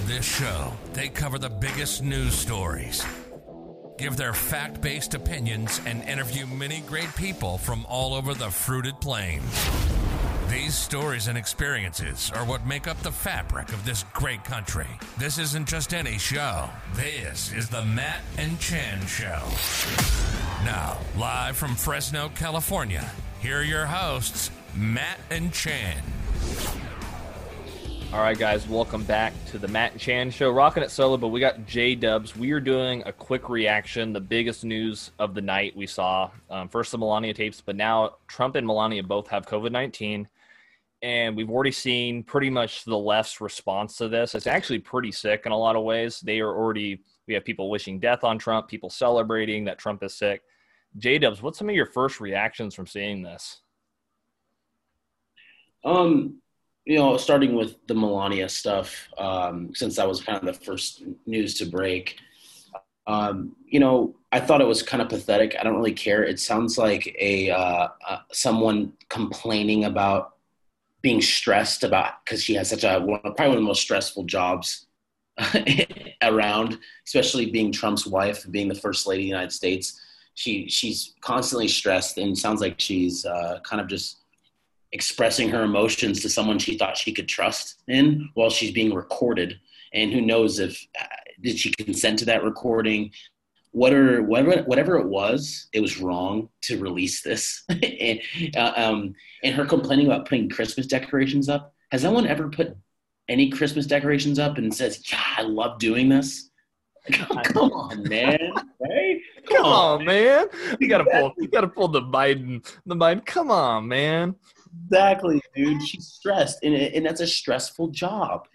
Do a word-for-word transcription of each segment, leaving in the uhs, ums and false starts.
On this show, they cover the biggest news stories, give their fact-based opinions, and interview many great people from all over the fruited plains. These stories and experiences are what make up the fabric of this great country. This isn't just any show. This is the Matt and Chan Show. Now, live from Fresno, California, here are your hosts, Matt and Chan. All right, guys, welcome back to the Matt and Chan Show. Rocking it solo, but we got J-Dubs. We are doing a quick reaction. The biggest news of the night we saw, um, first the Melania tapes, but now Trump and Melania both have covid nineteen. And we've already seen pretty much the left's response to this. It's actually pretty sick in a lot of ways. They are already, we have people wishing death on Trump, people celebrating that Trump is sick. J-Dubs, what's some of your first reactions from seeing this? Um. You know, starting with the Melania stuff, um, since that was kind of the first news to break, um, you know, I thought it was kind of pathetic. I don't really care. It sounds like a uh, uh, someone complaining about being stressed about, because she has such a, one, probably one of the most stressful jobs around, especially being Trump's wife, being the first lady of the United States. She She's constantly stressed, and it sounds like she's uh, kind of just expressing her emotions to someone she thought she could trust in while she's being recorded. And who knows if, did she consent to that recording? Whatever, whatever, whatever it was, it was wrong to release this. and, uh, um, and her complaining about putting Christmas decorations up. Has anyone ever put any Christmas decorations up and says, yeah, I love doing this? Come on, man! Hey, come, come on, on, man! You gotta pull, you gotta pull the Biden, the Biden. Come on, man! Exactly, dude. She's stressed, and and that's a stressful job.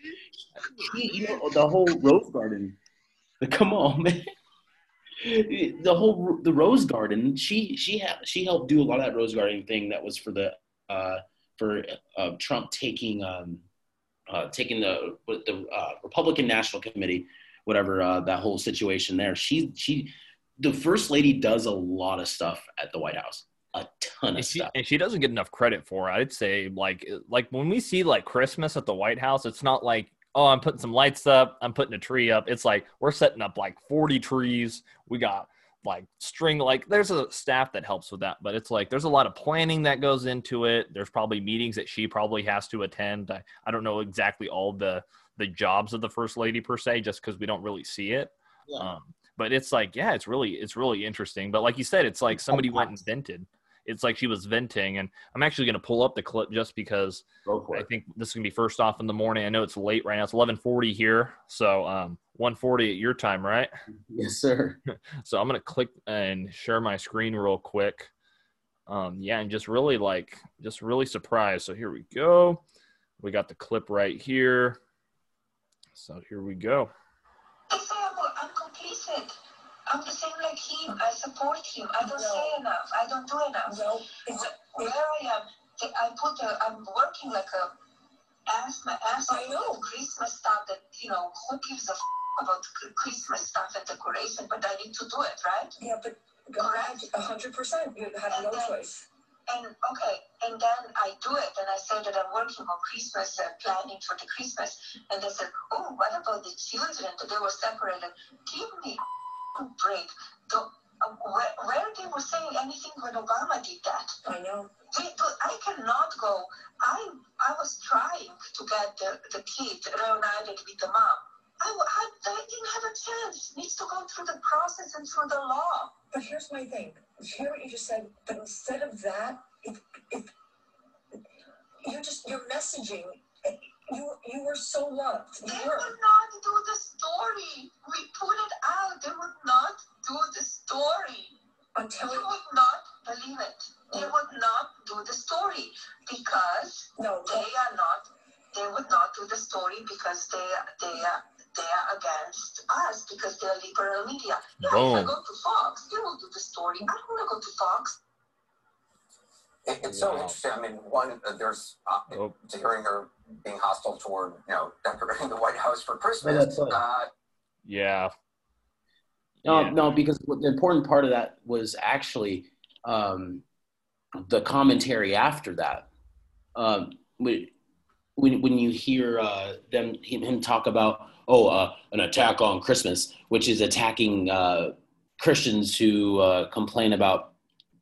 She, you know, the whole Rose Garden. The, come on, man! The whole the Rose Garden. She she ha- she helped do a lot of that Rose Garden thing that was for the uh, for uh, Trump taking um, uh, taking the the uh, Republican National Committee. Whatever uh, that whole situation there, she she, the first lady does a lot of stuff at the White House, a ton of and she, stuff, and she doesn't get enough credit for it. I'd say like like when we see like Christmas at the White House, it's not like, oh, I'm putting some lights up, I'm putting a tree up. It's like we're setting up like forty trees. We got like string, like there's a staff that helps with that, but it's like there's a lot of planning that goes into it. There's probably meetings that she probably has to attend. I, I don't know exactly all the. the jobs of the first lady per se, just because we don't really see it. Yeah. Um, but it's like, yeah, it's really, it's really interesting. But like you said, it's like somebody went and vented. It's like she was venting, and I'm actually going to pull up the clip just because I think this is going to be first off in the morning. I know it's late right now. It's eleven forty here. So um, one forty at your time, right? Yes, sir. So I'm going to click and share my screen real quick. Um, yeah. And just really like, just really surprised. So here we go. We got the clip right here. So here we go. I'm complicit. I'm the same like him. I support him. I don't no. say enough. I don't do enough. No. It's, where I am, I put. A, I'm working like a ass. My ass. I know Christmas stuff. That you know, who gives a f- about Christmas stuff and decoration? But I need to do it, right? Yeah, but correct, a hundred percent. You have and no then, choice. And okay, and then I do it, and I say that I'm working on Christmas, uh, planning for the Christmas, and they said, oh, what about the children? They were separated. Give me a break. Don't, uh, where, where they were saying anything when Obama did that? I know. They, I cannot go. I I was trying to get the, the kid reunited with the mom. I, I, I didn't have a chance. It needs to go through the process and through the law. But here's my thing. Hear what you just said, but instead of that, it, it, you just, your messaging, you you were so loved. They were. would not do the story. We put it out. They would not do the story. Until they it, would not believe it. They would not do the story because no, they no. are not, they would not do the story because they they are. They are against us because they're liberal media. Yeah, Boom. If I go to Fox, they will do the story. I don't want to go to Fox. It, it's wow. so interesting. I mean, one, uh, there's uh, oh. to hearing her being hostile toward, you know, decorating the White House for Christmas. Oh, uh, yeah. No, yeah. no, because the important part of that was actually um, the commentary after that. Um, when when you hear uh, them him, him talk about. oh, uh, an attack on Christmas, which is attacking uh, Christians who uh, complain about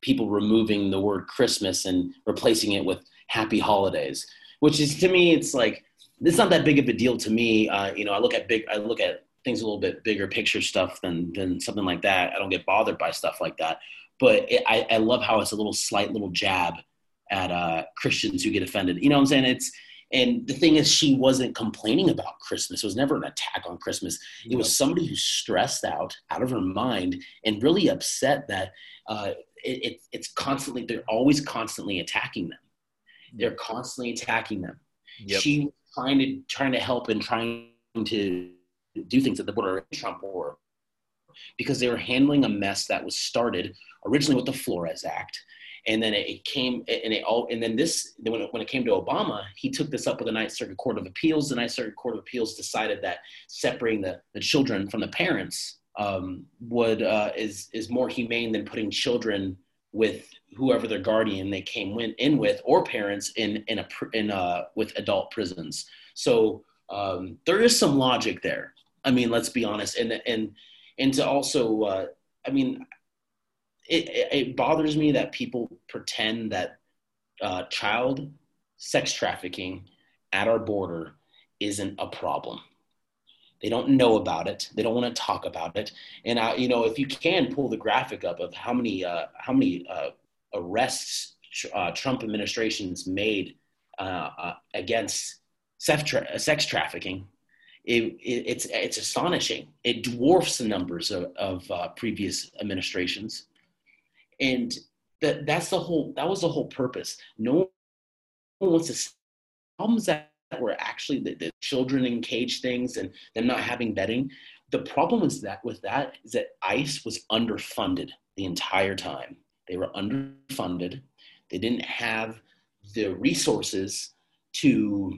people removing the word Christmas and replacing it with happy holidays, which is, to me, it's like, it's not that big of a deal to me. Uh, you know, I look at big, I look at things a little bit bigger picture stuff than, than something like that. I don't get bothered by stuff like that, but it, I, I love how it's a little slight little jab at uh, Christians who get offended. You know what I'm saying? It's, and the thing is, she wasn't complaining about Christmas. It was never an attack on Christmas. It was somebody who's stressed out, out of her mind, and really upset that uh, it, it, it's constantly, they're always constantly attacking them. They're constantly attacking them. Yep. She trying to trying to help and trying to do things at the border of Trump war, because they were handling a mess that was started originally with the Flores Act. And then it came, and it all, and then this, when it, when it came to Obama, he took this up with the Ninth Circuit Court of Appeals. The Ninth Circuit Court of Appeals decided that separating the, the children from the parents um, would uh, is is more humane than putting children with whoever their guardian they came went in with, or parents in in a in uh with adult prisons. So um, there is some logic there. I mean, let's be honest, and and and to also, uh, I mean. It, it bothers me that people pretend that uh, child sex trafficking at our border isn't a problem. They don't know about it. They don't want to talk about it. And I, you know, if you can pull the graphic up of how many uh, how many uh, arrests uh, Trump administration's made uh, uh, against sex, tra- sex trafficking, it, it, it's it's astonishing. It dwarfs the numbers of, of uh, previous administrations. And that that's the whole, that was the whole purpose. No one wants to see problems that were actually the, the children in cage things and them not having bedding. The problem is that with that is that ICE was underfunded the entire time. They were underfunded. They didn't have the resources to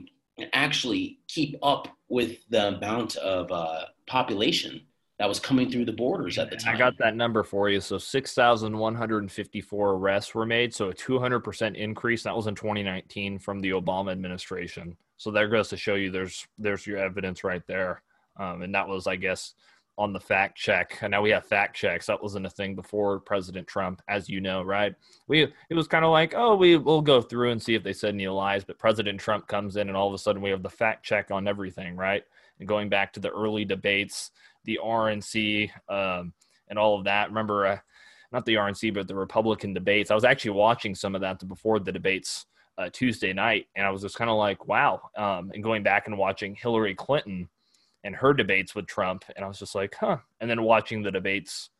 actually keep up with the amount of uh, population that was coming through the borders at the time. I got that number for you. So six thousand one hundred fifty-four arrests were made. So a two hundred percent increase. That was in twenty nineteen from the Obama administration. So that goes to show you there's there's your evidence right there. Um, and that was, I guess, on the fact check. And now we have fact checks. That wasn't a thing before President Trump, as you know, right? We It was kind of like, oh, we, we'll go through and see if they said any lies. But President Trump comes in and all of a sudden we have the fact check on everything, right? And going back to the early debates, the R N C um, and all of that. Remember, uh, not the R N C, but the Republican debates. I was actually watching some of that before the debates uh, Tuesday night, and I was just kind of like, wow. Um, and going back and watching Hillary Clinton and her debates with Trump, and I was just like, huh. And then watching the debates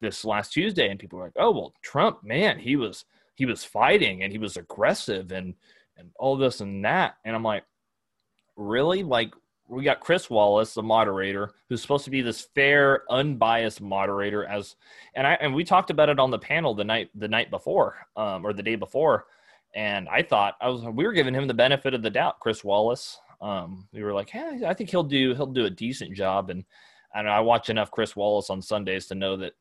this last Tuesday, and people were like, oh, well, Trump, man, he was he was fighting, and he was aggressive, and and all this and that. And I'm like, really? Like, we got Chris Wallace, the moderator, who's supposed to be this fair, unbiased moderator. As and I and we talked about it on the panel the night the night before, um, or the day before. And I thought I was we were giving him the benefit of the doubt, Chris Wallace. Um, we were like, hey, I think he'll do he'll do a decent job. And and I watch enough Chris Wallace on Sundays to know that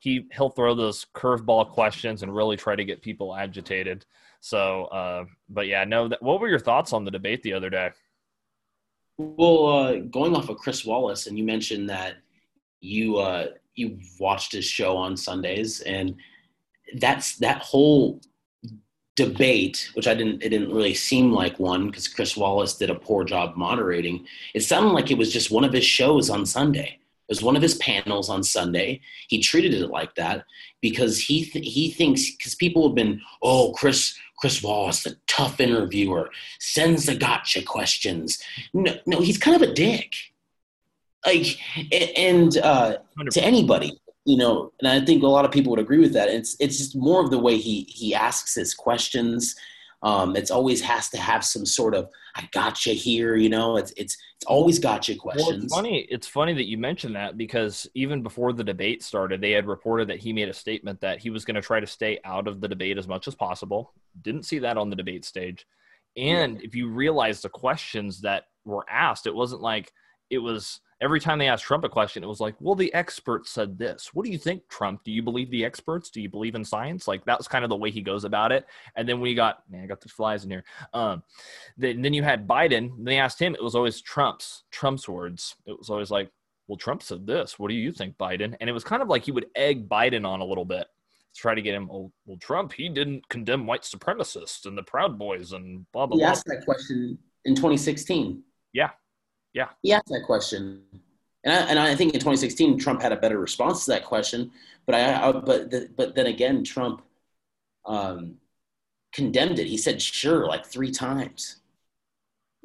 he he'll throw those curveball questions and really try to get people agitated. So, uh, but yeah, no. That, what were your thoughts on the debate the other day? Well, uh, going off of Chris Wallace, and you mentioned that you uh, you watched his show on Sundays, and that's that whole debate, which I didn't. It didn't really seem like one because Chris Wallace did a poor job moderating. It sounded like it was just one of his shows on Sunday. It was one of his panels on Sunday. He treated it like that because he th- he thinks because people have been oh Chris. Chris Wallace, the tough interviewer, sends the gotcha questions. No, no, he's kind of a dick. Like, and uh, to anybody, you know, and I think a lot of people would agree with that. It's it's just more of the way he he asks his questions. Um, it's always has to have some sort of I gotcha here, you know. It's it's it's always gotcha questions. Well, it's funny. It's funny that you mentioned that because even before the debate started, they had reported that he made a statement that he was going to try to stay out of the debate as much as possible. Didn't see that on the debate stage. And if you realize the questions that were asked, it wasn't like it was every time they asked Trump a question, it was like, well, the experts said this. What do you think, Trump? Do you believe the experts? Do you believe in science? Like, that was kind of the way he goes about it. And then we got, man, I got the flies in here. Um, then, then you had Biden. They asked him. It was always Trump's, Trump's words. It was always like, well, Trump said this. What do you think, Biden? And it was kind of like he would egg Biden on a little bit to try to get him, oh, well, Trump, he didn't condemn white supremacists and the Proud Boys and blah, blah, blah. He asked that question in twenty sixteen. Yeah. Yeah. He asked that question. And I, and I think in twenty sixteen, Trump had a better response to that question. But I, I but the, but then again, Trump um, condemned it. He said, sure, like three times.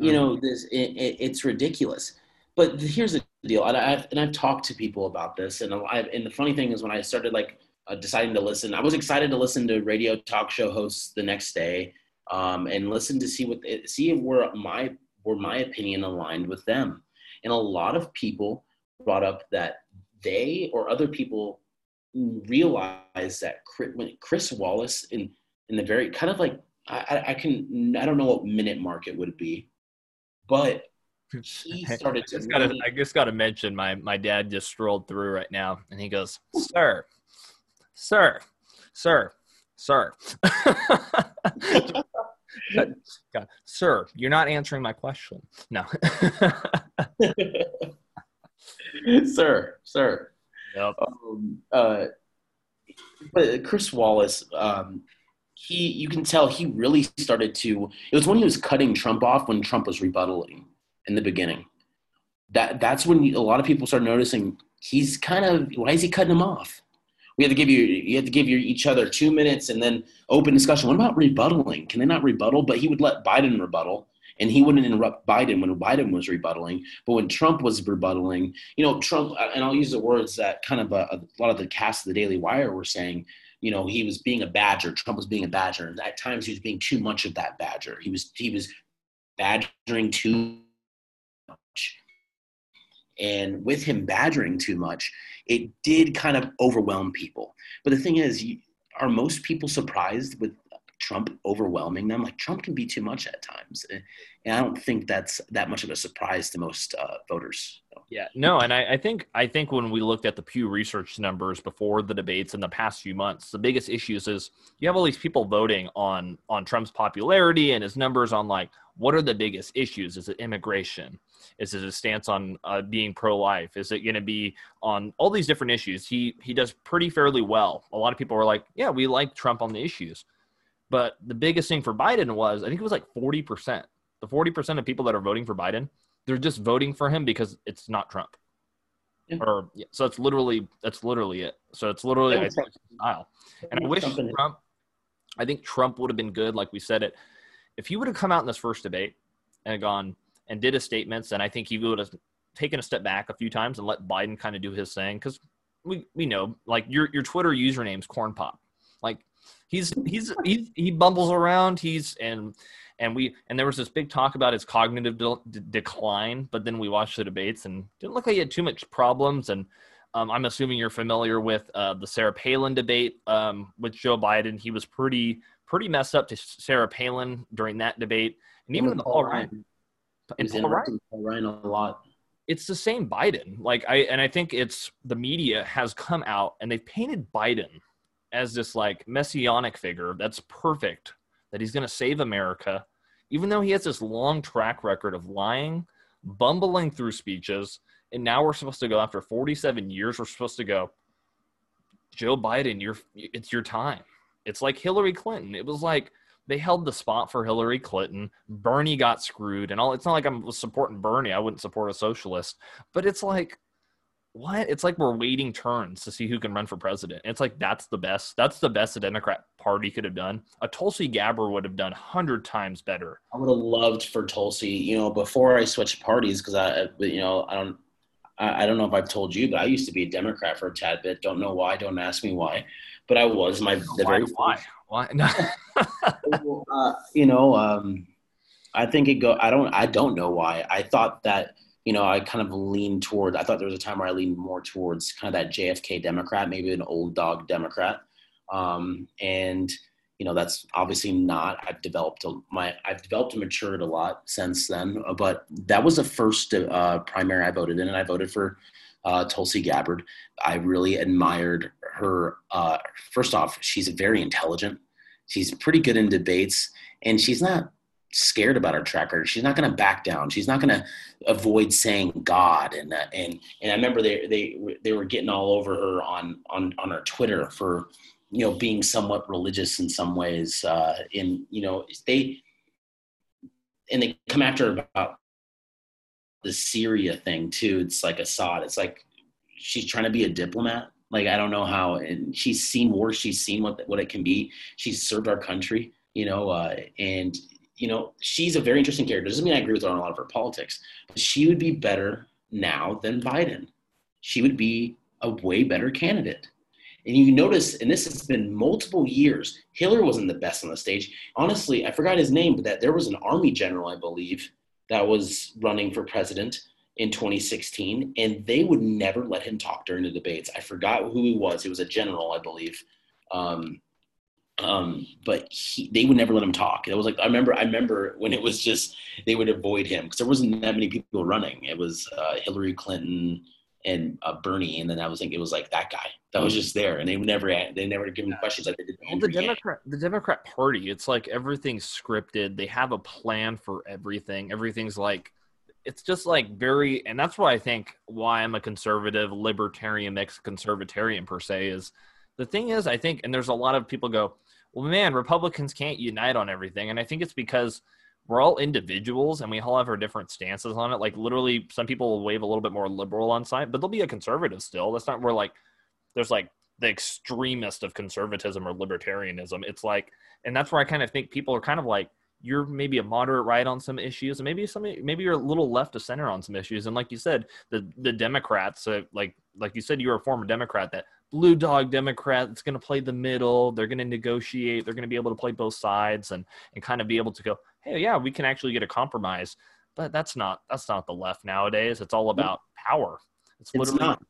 Mm. You know, this it, it, it's ridiculous. But here's the deal. And I've, and I've talked to people about this. And, I've, and the funny thing is when I started like uh, deciding to listen, I was excited to listen to radio talk show hosts the next day um, and listen to see what see where my where my opinion aligned with them. And a lot of people brought up that they or other people realized that Chris Wallace in, in the very kind of like, I, I can, I don't know what minute mark it would be, but he started to I just gotta, really, I just gotta mention my my dad just strolled through right now and he goes, Sir, sir, sir, sir. God, God. Sir, you're not answering my question. No. sir, sir. Yep. Um, uh, but Chris Wallace, um, he you can tell he really started to, it was when he was cutting Trump off when Trump was rebuttaling. In the beginning, that that's when you, a lot of people start noticing he's kind of why is he cutting him off? We have to give you you have to give your, each other two minutes and then open discussion. What about rebuttaling? Can they not rebuttal? But he would let Biden rebuttal, and he wouldn't interrupt Biden when Biden was rebuttaling. But when Trump was rebuttaling, you know, Trump and I'll use the words that kind of a, a lot of the cast of the Daily Wire were saying. You know, he was being a badger. Trump was being a badger, and at times he was being too much of that badger. He was he was badgering too. And with him badgering too much, it did kind of overwhelm people. But the thing is, are most people surprised with Trump overwhelming them? Like Trump can be too much at times. And I don't think that's that much of a surprise to most uh, voters. Yeah, no. And I, I think I think when we looked at the Pew Research numbers before the debates in the past few months, the biggest issues is you have all these people voting on on Trump's popularity and his numbers on like, what are the biggest issues? Is it immigration? Is it a stance on uh, being pro-life? Is it going to be on all these different issues? He he does pretty fairly well. A lot of people were like, yeah, we like Trump on the issues. But the biggest thing for Biden was, I think it was like forty percent. The forty percent of people that are voting for Biden, they're just voting for him because it's not Trump. Yeah. Or yeah, so that's literally that's literally it. So it's literally I think, style. And I wish Trump, I think Trump would have been good, like we said it. If he would have come out in this first debate and gone and did his statements, and I think he would have taken a step back a few times and let Biden kind of do his thing, because we we know like your your Twitter username's Corn Pop, like he's he's he, he bumbles around, he's and and we and there was this big talk about his cognitive de- decline, but then we watched the debates and didn't look like he had too much problems. And um, I'm assuming you're familiar with uh, the Sarah Palin debate um, with Joe Biden. He was pretty. pretty messed up to Sarah Palin during that debate. And even with Paul Ryan. And Paul Ryan. Paul Ryan a lot. It's the same Biden. Like I and I think it's the media has come out and they've painted Biden as this like messianic figure that's perfect, that he's gonna save America, even though he has this long track record of lying, bumbling through speeches, and now we're supposed to go after forty-seven years, we're supposed to go, Joe Biden, you're it's your time. It's like Hillary Clinton. It was like they held the spot for Hillary Clinton. Bernie got screwed and all. It's not like I'm supporting Bernie. I wouldn't support a socialist. But it's like, what? It's like we're waiting turns to see who can run for president. And it's like that's the best. That's the best the Democrat Party could have done. A Tulsi Gabbard would have done one hundred times better. I would have loved for Tulsi, you know, before I switched parties, because I, you know, I don't, I, I don't know if I've told you, but I used to be a Democrat for a tad bit. Don't know why. Don't ask me why. But I was my the why, very why why no. uh, you know um, I think it go I don't I don't know why I thought that you know I kind of leaned toward I thought there was a time where I leaned more towards kind of that J F K Democrat, maybe an old dog Democrat, um, and you know, that's obviously not, I've developed a, my, I've developed and matured a lot since then, but that was the first uh, primary I voted in, and I voted for uh, Tulsi Gabbard. I really admired her. Uh, first off, she's very intelligent. She's pretty good in debates, and she's not scared about her track record. She's not going to back down. She's not going to avoid saying God. And, uh, and, and I remember they, they, they were getting all over her on, on, on her Twitter for, you know, being somewhat religious in some ways. Uh, and, you know, they, and they come after her about the Syria thing too. It's like Assad. It's like, she's trying to be a diplomat. Like, I don't know how, and she's seen war. She's seen what, what it can be. She's served our country, you know, uh, and, you know, she's a very interesting character. Doesn't mean I agree with her on a lot of her politics, but she would be better now than Biden. She would be a way better candidate. And you notice, and this has been multiple years, Hillary wasn't the best on the stage. Honestly, I forgot his name, but that there was an army general, I believe, that was running for president in twenty sixteen, and they would never let him talk during the debates. I forgot who he was. He was a general, I believe. Um, Um, but he, they would never let him talk. It was like, I remember, I remember when it was just, they would avoid him because there wasn't that many people running. It was, uh, Hillary Clinton and uh, Bernie. And then I was thinking, it was like that guy that was just there, and they would never, they never give him questions. Like they did the Democrat, the Democrat Party, it's like everything's scripted. They have a plan for everything. Everything's like, it's just like very, and that's why I think why I'm a conservative libertarian, ex-conservatarian per se is the thing is, I think, and there's a lot of people go, well, man, Republicans can't unite on everything. And I think it's because we're all individuals and we all have our different stances on it. Like literally some people will wave a little bit more liberal on side, but they'll be a conservative still. That's not where like, there's like the extremist of conservatism or libertarianism. It's like, and that's where I kind of think people are kind of like, you're maybe a moderate right on some issues, and maybe some, maybe you're a little left of center on some issues. And like you said, the the Democrats, uh, like like you said, you're a former Democrat, that blue dog Democrat that's going to play the middle. They're going to negotiate. They're going to be able to play both sides and and kind of be able to go, hey, yeah, we can actually get a compromise. But that's not that's not the left nowadays. It's all about power. It's, it's literally not.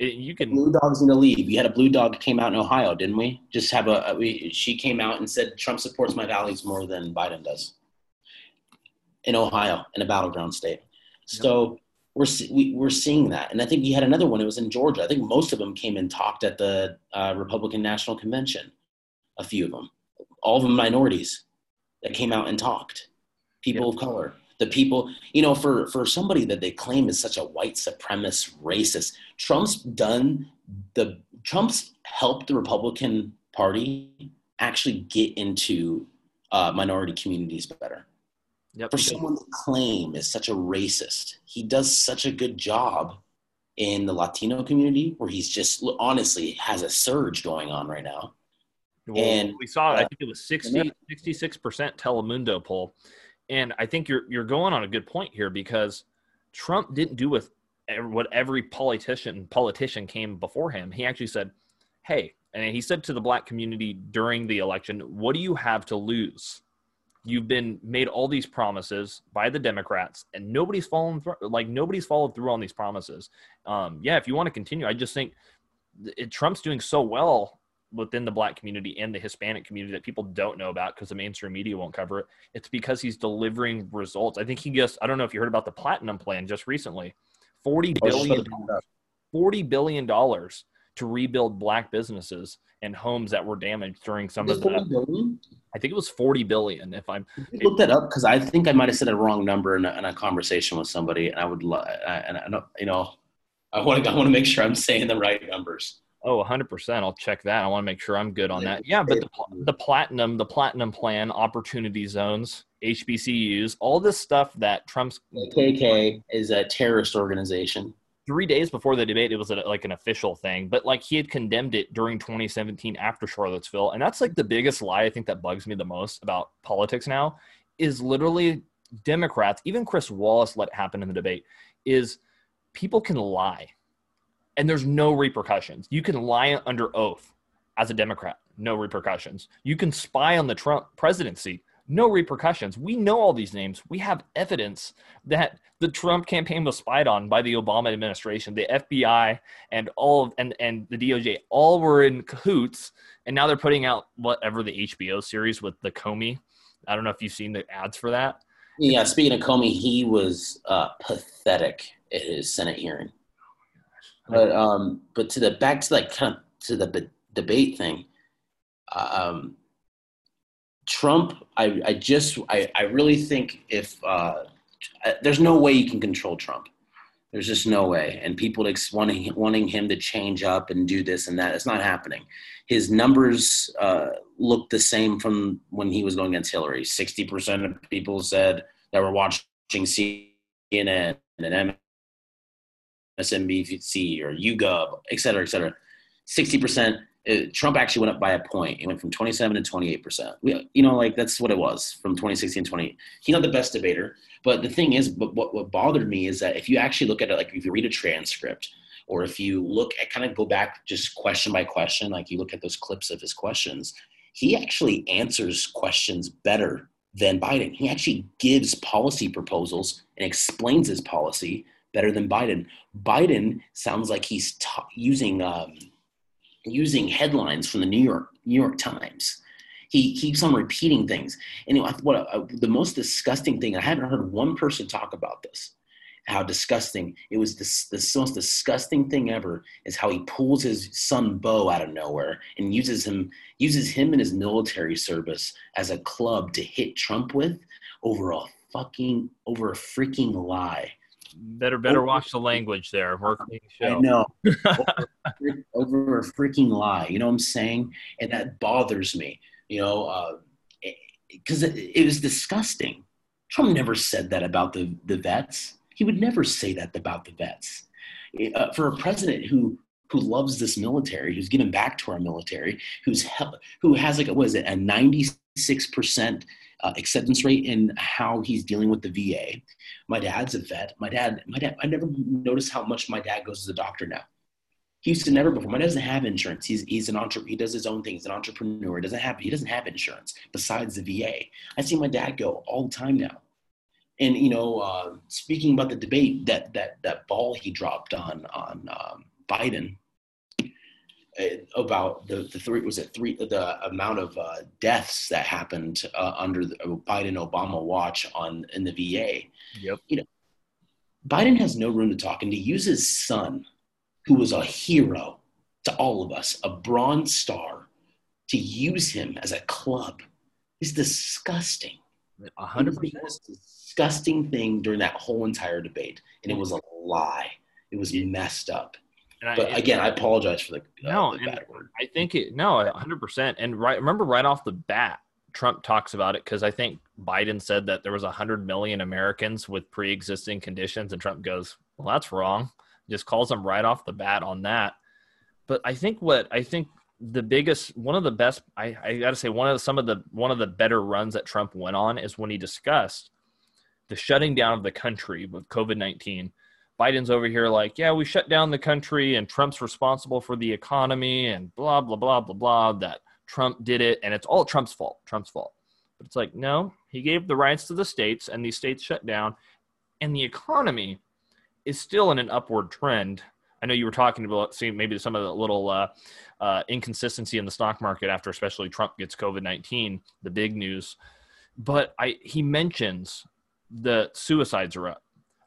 it, you can. The blue dog's going to leave. We had a blue dog came out in Ohio, didn't we? Just have a, a we, she came out and said Trump supports my values more than Biden does. In Ohio, in a battleground state, so. Yep. We're we, we're seeing that, and I think you had another one. It was in Georgia. I think most of them came and talked at the uh, Republican National Convention. A few of them, all of them minorities, that came out and talked. People yeah. of color, the people, you know, for for somebody that they claim is such a white supremacist, racist. Trump's done the Trump's helped the Republican Party actually get into uh, minority communities better. Yep. For someone to claim is such a racist, he does such a good job in the Latino community, where he's just honestly has a surge going on right now. Well, and we saw, uh, I think it was sixty, sixty-six percent Telemundo poll. And I think you're, you're going on a good point here, because Trump didn't do with what every politician politician came before him. He actually said, hey, and he said to the black community during the election, what do you have to lose? You've been made all these promises by the Democrats, and nobody's fallen through, like nobody's followed through on these promises. Um, yeah. If you want to continue, I just think it, Trump's doing so well within the black community and the Hispanic community that people don't know about because the mainstream media won't cover it. It's because he's delivering results. I think he just, I don't know if you heard about the Platinum Plan just recently, forty billion dollars to rebuild black businesses and homes that were damaged during some of the, I think it was forty billion. If I'm it, look that up, because I think I might have said a wrong number in a, in a conversation with somebody, and I would love, and I don't, you know, I want to, I want to make sure I'm saying the right numbers. Oh, one hundred percent. I'll check that. I want to make sure I'm good on that. Yeah, but the, the platinum, the platinum plan, opportunity zones, H B C Us, all this stuff that Trump's K K is a terrorist organization. Three days before the debate, it was like an official thing, but like he had condemned it during twenty seventeen after Charlottesville. And that's like the biggest lie I think that bugs me the most about politics now is literally Democrats, even Chris Wallace let it happen in the debate, is people can lie and there's no repercussions. You can lie under oath as a Democrat, no repercussions. You can spy on the Trump presidency, no repercussions. We know all these names. We have evidence that the Trump campaign was spied on by the Obama administration, the F B I, and all of, and and the D O J. All were in cahoots, and now they're putting out whatever the H B O series with the Comey. I don't know if you've seen the ads for that. Yeah, speaking of Comey, he was uh, pathetic at his Senate hearing. But um, but to the back to like kind of to the b- debate thing, um, Trump. I, I just I, I really think if uh, I, there's no way you can control Trump, there's just no way. And people ex- wanting wanting him to change up and do this and that, it's not happening. His numbers uh, look the same from when he was going against Hillary. Sixty percent of people said that were watching C N N and M. S M B C or YouGov, et cetera, et cetera. sixty percent. It, Trump actually went up by a point. It went from twenty-seven to twenty-eight percent. We, you know, like that's what it was from twenty sixteen to twenty. He's not the best debater. But the thing is, but what, what bothered me is that if you actually look at it, like if you read a transcript or if you look at kind of go back just question by question, like you look at those clips of his questions, he actually answers questions better than Biden. He actually gives policy proposals and explains his policy better than Biden. Biden sounds like he's t- using um, using headlines from the New York New York Times. He keeps on repeating things. And anyway, what uh, the most disgusting thing, I haven't heard one person talk about this, how disgusting. It was this, this most disgusting thing ever is how he pulls his son Beau out of nowhere and uses him, uses him and his military service as a club to hit Trump with over a fucking, over a freaking lie. Better, better watch the language there. Working show. I know. over, over a freaking lie. You know what I'm saying? And that bothers me, you know, because uh, it, it, it was disgusting. Trump never said that about the, the vets. He would never say that about the vets. Uh, for a president who, who loves this military, who's giving back to our military, who's hel- who has like, a, what is it, a ninety-six percent Uh, acceptance rate in how he's dealing with the V A. My dad's a vet. My dad, my dad, I never noticed how much my dad goes to the doctor now. He used to never before. My dad doesn't have insurance. He's he's an entrepreneur. He does his own thing. He's an entrepreneur. He doesn't have he doesn't have insurance besides the V A. I see my dad go all the time now. And you know, uh, speaking about the debate, that that that ball he dropped on on um, Biden about the, the three, was it three, the amount of uh, deaths that happened uh, under the Biden-Obama watch on in the V A. Yep. You know, Biden has no room to talk, and to use his son, who was a hero to all of us, a bronze star, to use him as a club is disgusting. A hundred percent. It was the most disgusting thing during that whole entire debate, and it was a lie. It was messed up. And but I, again, I apologize for the, uh, no, the bad word. I think it, no, one hundred percent. And right, remember right off the bat, Trump talks about it because I think Biden said that there was one hundred million Americans with pre-existing conditions. And Trump goes, well, that's wrong. Just calls them right off the bat on that. But I think what, I think the biggest, one of the best, I, I got to say, one of some of the, one of the better runs that Trump went on is when he discussed the shutting down of the country with COVID nineteen. Biden's over here like, yeah, we shut down the country and Trump's responsible for the economy and blah, blah, blah, blah, blah, that Trump did it. And it's all Trump's fault, Trump's fault. But it's like, no, he gave the rights to the states and these states shut down. And the economy is still in an upward trend. I know you were talking about see, maybe some of the little uh, uh, inconsistency in the stock market after especially Trump gets COVID nineteen, the big news. But I, he mentions the suicides are up.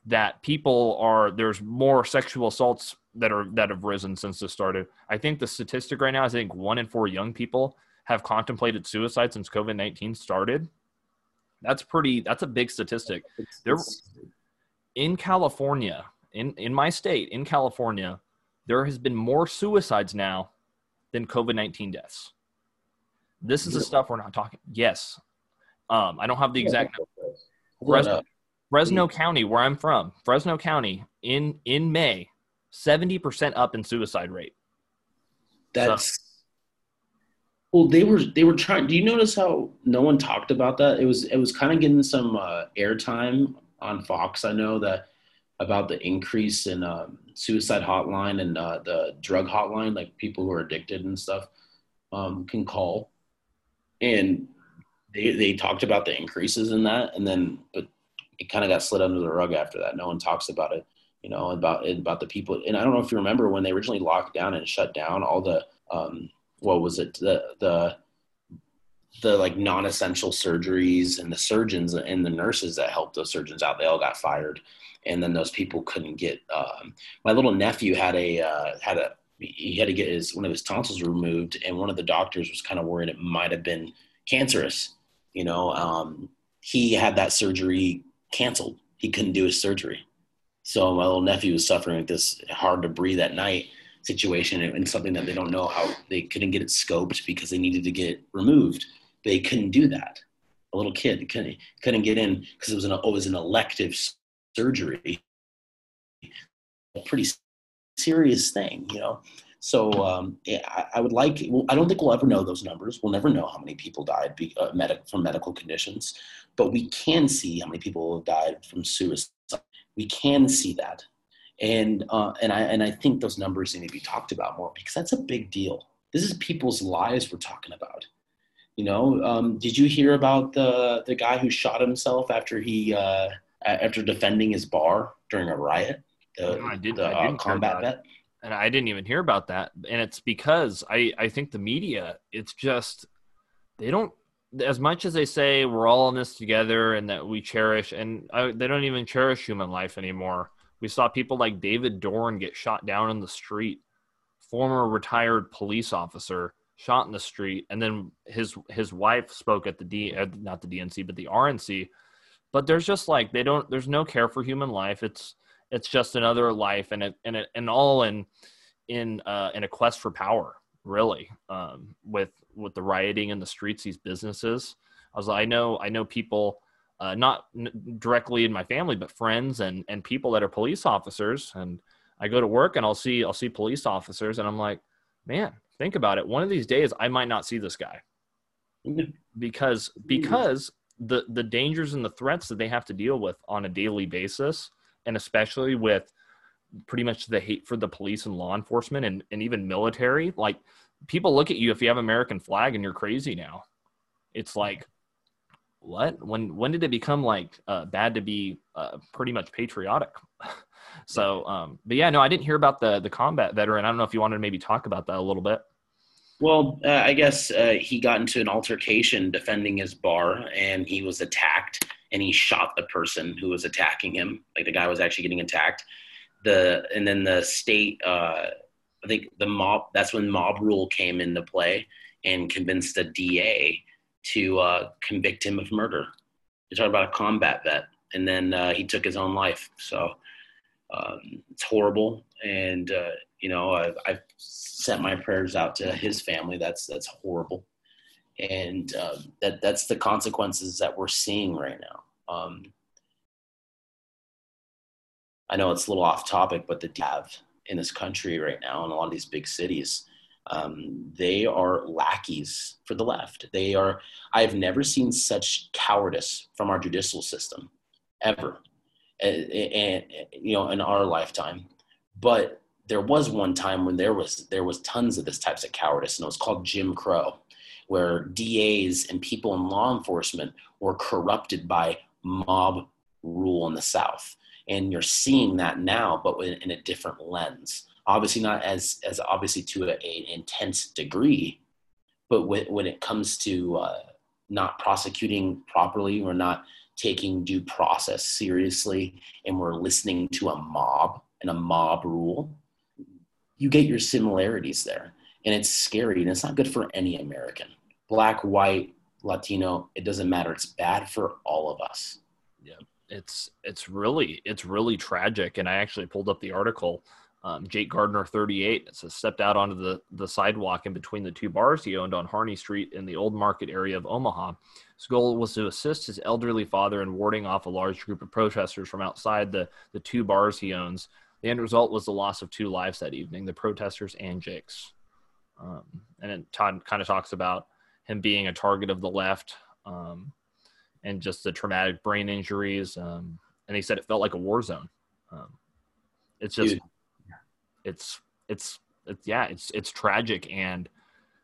That people are, there's more sexual assaults that are that have risen since this started. I think the statistic right now is I think one in four young people have contemplated suicide since COVID nineteen started. That's pretty, that's a big statistic. There, in California, in, in my state, in California, there has been more suicides now than COVID nineteen deaths. This is the stuff we're not talking, yes. Um, I don't have the exact number. Fresno County, where I'm from, Fresno County, in, in May, seventy percent up in suicide rate. That's so. Well. They were they were trying. Do you notice how no one talked about that? It was it was kind of getting some uh, airtime on Fox. I know that about the increase in um, suicide hotline and uh, the drug hotline, like people who are addicted and stuff um, can call, and they they talked about the increases in that, and then but it kind of got slid under the rug after that. No one talks about it, you know, about about the people. And I don't know if you remember when they originally locked down and shut down all the um, what was it the the the like non-essential surgeries, and the surgeons and the nurses that helped those surgeons out, they all got fired, and then those people couldn't get. Um, my little nephew had a uh, had a he had to get his one of his tonsils removed, and one of the doctors was kind of worried it might have been cancerous. You know, um, he had that surgery canceled. He couldn't do his surgery. So my little nephew was suffering with this hard to breathe at night situation, and something that they don't know how they couldn't get it scoped because they needed to get it removed. They couldn't do that. A little kid couldn't couldn't get in because it was an it was an elective surgery, a pretty serious thing, you know. So um, yeah, I, I would like. Well, I don't think we'll ever know those numbers. We'll never know how many people died be, uh, medic, from medical conditions, but we can see how many people have died from suicide. We can see that, and uh, and I and I think those numbers need to be talked about more, because that's a big deal. This is people's lives we're talking about. You know, um, did you hear about the the guy who shot himself after he uh, after defending his bar during a riot? The, no, I didn't, the I didn't uh, combat vet. And I didn't even hear about that. And it's because I, I think the media, it's just, they don't, as much as they say we're all in this together and that we cherish, and I, they don't even cherish human life anymore. We saw people like David Dorn get shot down in the street, former retired police officer shot in the street. And then his, his wife spoke at the D, not the D N C, but the R N C. But there's just like, they don't, there's no care for human life. It's, It's just another life, and it, and it, and all in in uh, in a quest for power, really. Um, with with the rioting in the streets, these businesses. I was I know I know people, uh, not n- directly in my family, but friends and and people that are police officers. And I go to work, and I'll see I'll see police officers, and I'm like, man, think about it. One of these days, I might not see this guy, because because the the dangers and the threats that they have to deal with on a daily basis. And especially with pretty much the hate for the police and law enforcement and, and even military, like people look at you if you have American flag and you're crazy now. It's like, what? When when did it become like uh, bad to be uh, pretty much patriotic? so, um, but yeah, no, I didn't hear about the the combat veteran. I don't know if you wanted to maybe talk about that a little bit. Well, uh, I guess uh, he got into an altercation defending his bar, and he was attacked. And he shot the person who was attacking him. Like the guy was actually getting attacked. The and then the state, uh, I think the mob. That's when mob rule came into play and convinced the D A to uh, convict him of murder. You're talking about a combat vet, and then uh, he took his own life. So um, it's horrible. And uh, you know, I've, I've sent my prayers out to his family. That's that's horrible. And uh, that that's the consequences that we're seeing right now. Um, I know it's a little off topic, but the D A V in this country right now, in a lot of these big cities, um, they are lackeys for the left. They are, I've never seen such cowardice from our judicial system ever, and, and you know, in our lifetime. But there was one time when there was, there was tons of this types of cowardice, and it was called Jim Crow, where D As and people in law enforcement were corrupted by mob rule in the South. And you're seeing that now, but in a different lens. Obviously not as as obviously to an intense degree, but when, when it comes to uh, not prosecuting properly, we're not taking due process seriously, and we're listening to a mob and a mob rule, you get your similarities there. And it's scary, and it's not good for any American. Black, white, Latino, it doesn't matter. It's bad for all of us. Yeah, it's it's really it's really tragic. And I actually pulled up the article. Um, Jake Gardner, thirty-eight, says, stepped out onto the, the sidewalk in between the two bars he owned on Harney Street in the Old Market area of Omaha. His goal was to assist his elderly father in warding off a large group of protesters from outside the, the two bars he owns. The end result was the loss of two lives that evening, the protesters and Jake's. Um, and it, Todd kind of talks about him being a target of the left, um, and just the traumatic brain injuries. Um, and he said it felt like a war zone. Um, it's just, Dude. it's, it's, it's, yeah, it's, it's tragic. And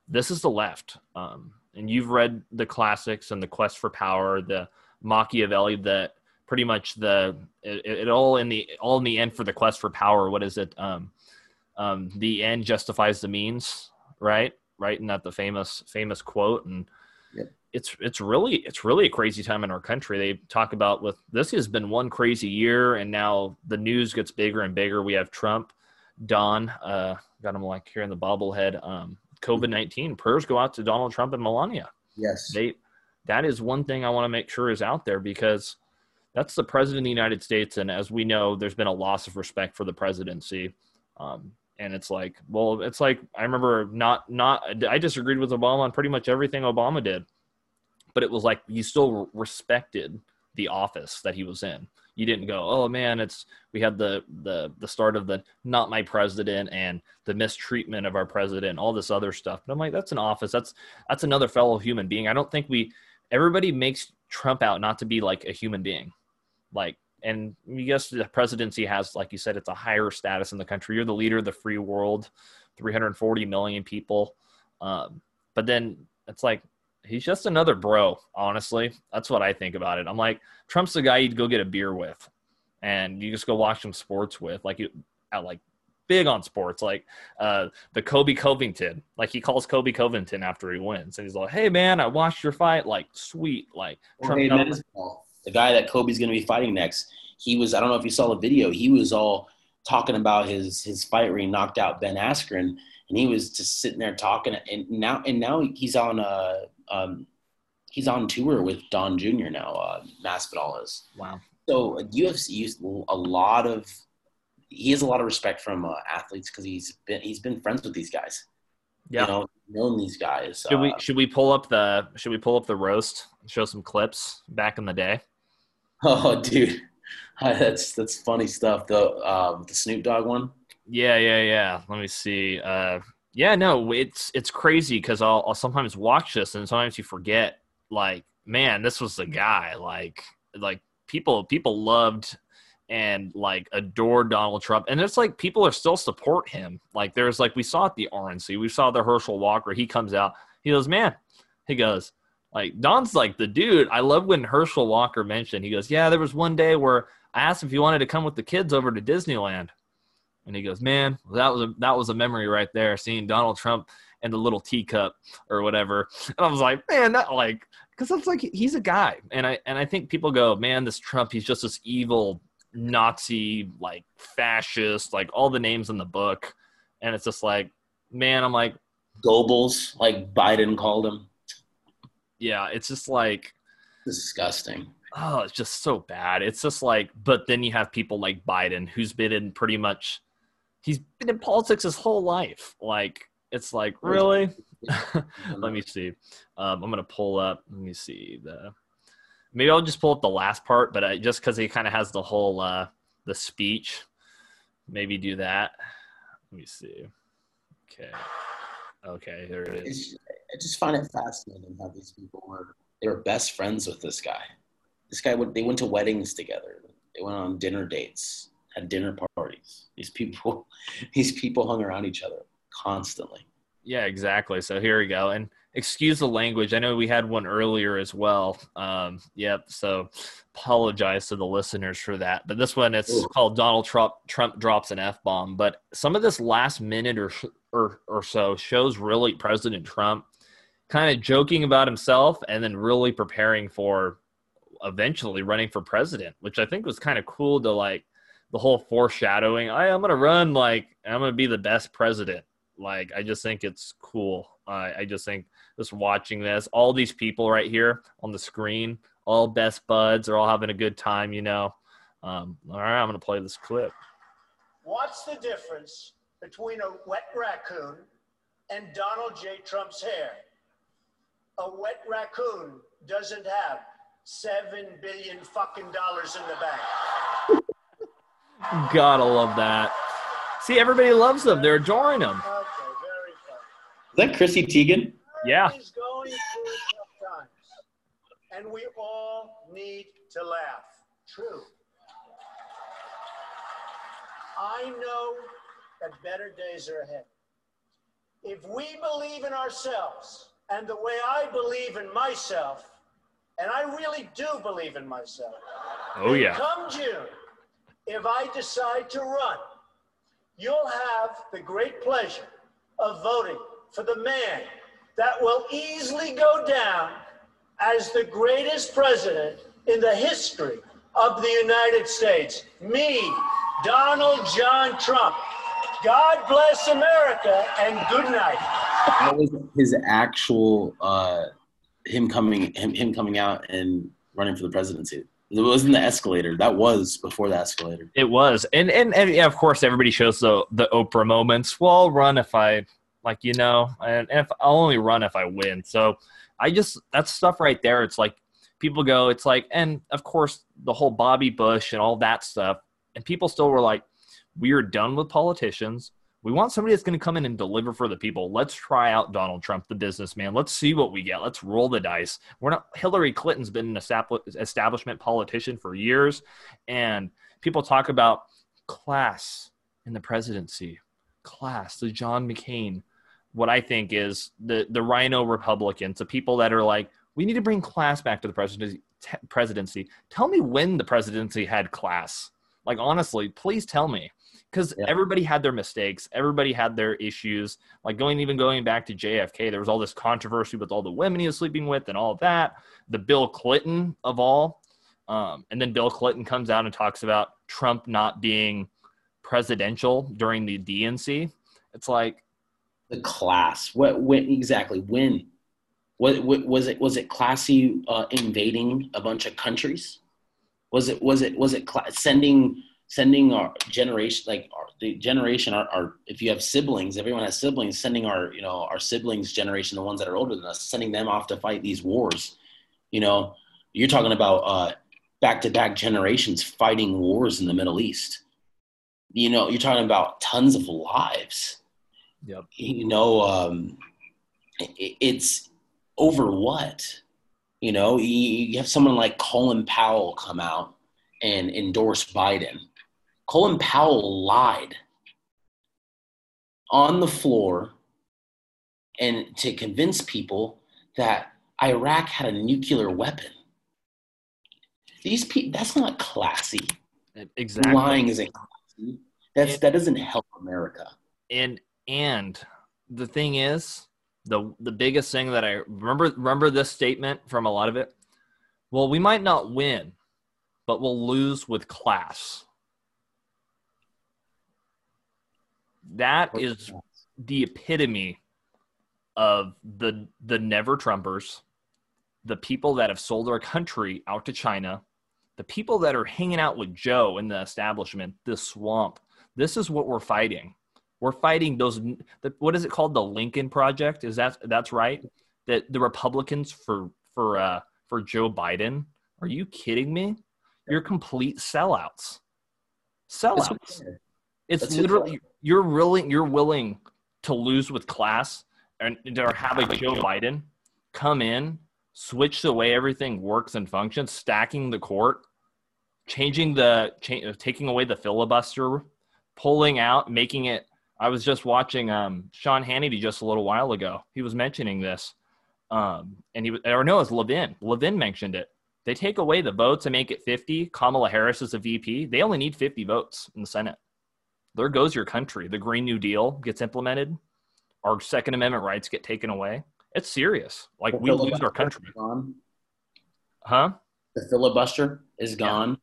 this is the left. Um, and you've read the classics and The Quest for Power, the Machiavelli, that pretty much the it, it all in the all in the end for The Quest for Power. What is it? Um, um, the end justifies the means, right? Right, and that the famous famous quote. And yep. it's it's really it's really a crazy time in our country. They talk about with this has been one crazy year, and now the news gets bigger and bigger. We have Trump, Don, uh, got him like here in the bobblehead. Um, COVID nineteen, prayers go out to Donald Trump and Melania. Yes. They, that is one thing I want to make sure is out there, because that's the president of the United States. And as we know, there's been a loss of respect for the presidency. Um, and it's like, well, it's like, I remember not, not, I disagreed with Obama on pretty much everything Obama did, but it was like, you still respected the office that he was in. You didn't go, oh man, it's, we had the, the, the start of the, not my president and the mistreatment of our president, all this other stuff. But I'm like, that's an office. That's, that's another fellow human being. I don't think we, everybody makes Trump out not to be like a human being. Like, and I guess the presidency has, like you said, it's a higher status in the country. You're the leader of the free world, three hundred forty million people. Um, but then it's like, he's just another bro, honestly. That's what I think about it. I'm like, Trump's the guy you'd go get a beer with, and you just go watch some sports with. Like, you, out like big on sports, like uh, the Kobe Covington. Like, he calls Kobe Covington after he wins, and he's like, "Hey, man, I watched your fight. Like, sweet. Like, Trump." Well, the guy that Kobe's going to be fighting next, he was. I don't know if you saw the video. He was all talking about his his fight where he knocked out Ben Askren, and he was just sitting there talking. And now, and now he's on a. Uh, Um, he's on tour with Don Junior now, uh, Masvidal is. Wow. So U F C used a lot of – he has a lot of respect from uh, athletes because he's been he's been friends with these guys. Yeah. You know, known these guys. Should uh, we should we pull up the should we pull up the roast and show some clips back in the day? Oh, dude. that's that's funny stuff. The um, the Snoop Dogg one? Yeah, yeah, yeah. Let me see. Uh Yeah, no, it's it's crazy because I'll, I'll sometimes watch this and sometimes you forget, like, man, this was the guy. Like, like people people loved and, like, adored Donald Trump. And it's like people are still support him. Like, there's, like, we saw at the R N C. We saw the Herschel Walker. He comes out. He goes, man, he goes, like, Don's, like, the dude. I love when Herschel Walker mentioned. He goes, yeah, there was one day where I asked if he wanted to come with the kids over to Disneyland. And he goes, man, that was a that was a memory right there, seeing Donald Trump and the little teacup or whatever. And I was like, man, that like, because that's like he's a guy, and I and I think people go, man, this Trump, he's just this evil Nazi, like fascist, like all the names in the book, and it's just like, man, I'm like Goebbels, like Biden called him. Yeah, it's just like disgusting. Oh, it's just so bad. It's just like, but then you have people like Biden, who's been in pretty much. He's been in politics his whole life. Like, it's like, really? Let me see. Um, I'm going to pull up. Let me see. the. Maybe I'll just pull up the last part, but I, just because he kind of has the whole, uh, the speech, maybe do that. Let me see. Okay. Okay, there it is. I just find it fascinating how these people were, they were best friends with this guy. This guy, went, they went to weddings together. They went on dinner dates. Had dinner parties. These people, these people hung around each other constantly. Yeah, exactly. So here we go. And excuse the language. I know we had one earlier as well. Um, yep. So apologize to the listeners for that. But this one, it's Ooh. called Donald Trump. Trump drops an F-bomb. But some of this last minute or or, or so shows really President Trump kind of joking about himself and then really preparing for eventually running for president, which I think was kind of cool to like. The whole foreshadowing, I, I'm going to run, like, I'm going to be the best president. Like, I just think it's cool. Uh, I just think just watching this, all these people right here on the screen, all best buds, are all having a good time, you know. Um, all right, I'm going to play this clip. What's the difference between a wet raccoon and Donald J. Trump's hair? A wet raccoon doesn't have seven billion fucking dollars in the bank. Gotta love that. See, everybody loves them. They're adoring them. Okay, very funny. Is that Chrissy Teigen? Yeah. He's going through tough times, and we all need to laugh. True. I know that better days are ahead. If we believe in ourselves and the way I believe in myself, and I really do believe in myself. Oh, yeah. Come June, if I decide to run, you'll have the great pleasure of voting for the man that will easily go down as the greatest president in the history of the United States. Me, Donald John Trump. God bless America, and good night. That was his actual, uh, him coming him, him coming out and running for the presidency. It wasn't the escalator. That was before the escalator. It was. And, and, and yeah, of course, everybody shows the, the Oprah moments. Well, I'll run if I, like, you know, and if I'll only run if I win. So I just, that's stuff right there. It's like people go, it's like, and of course, the whole Bobby Bush and all that stuff. And people still were like, we are done with politicians. We want somebody that's going to come in and deliver for the people. Let's try out Donald Trump, the businessman. Let's see what we get. Let's roll the dice. We're not. Hillary Clinton's been an establishment politician for years, and people talk about class in the presidency, class, the John McCain. What I think is the the Rhino Republicans, the people that are like, we need to bring class back to the presidency. T- presidency. Tell me when the presidency had class. Like, honestly, please tell me. Because yeah. everybody had their mistakes. Everybody had their issues. Like, going even going back to J F K, there was all this controversy with all the women he was sleeping with and all of that. The Bill Clinton of all. Um, and then Bill Clinton comes out and talks about Trump not being presidential during the D N C. It's like... The class. What? When, exactly. When? What, what, was it Was it classy uh, invading a bunch of countries? Was it Was it, Was it cl- sending... Sending our generation, like our, the generation, our, our if you have siblings, everyone has siblings. Sending our, you know, our siblings' generation, the ones that are older than us, sending them off to fight these wars. You know, you're talking about uh, back-to-back generations fighting wars in the Middle East. You know, you're talking about tons of lives. Yep. You know, um, it, it's over what? You know, you, you have someone like Colin Powell come out and endorse Biden. Colin Powell lied on the floor and to convince people that Iraq had a nuclear weapon. These people, that's not classy. Exactly. Lying isn't classy. That's, and, that doesn't help America. And and the thing is, the the biggest thing that I remember remember this statement from a lot of it. Well, we might not win, but we'll lose with class. That is the epitome of the the never Trumpers, the people that have sold our country out to China, the people that are hanging out with Joe in the establishment, this swamp. This is what we're fighting. We're fighting those. The, what is it called? The Lincoln Project? Is that that's right? That the Republicans for for uh, for Joe Biden? Are you kidding me? You're complete sellouts. Sellouts. It's that's literally. You're really you're willing to lose with class and or have a Joe Biden come in, switch the way everything works and functions, stacking the court, changing the cha- taking away the filibuster, pulling out, making it. I was just watching um, Sean Hannity just a little while ago. He was mentioning this, um, and he was, or no, it was Levin. Levin mentioned it. They take away the votes and make it fifty. Kamala Harris is a V P. They only need fifty votes in the Senate. There goes your country. The Green New Deal gets implemented. Our Second Amendment rights get taken away. It's serious. Like, we lose our country. Huh? The filibuster is gone.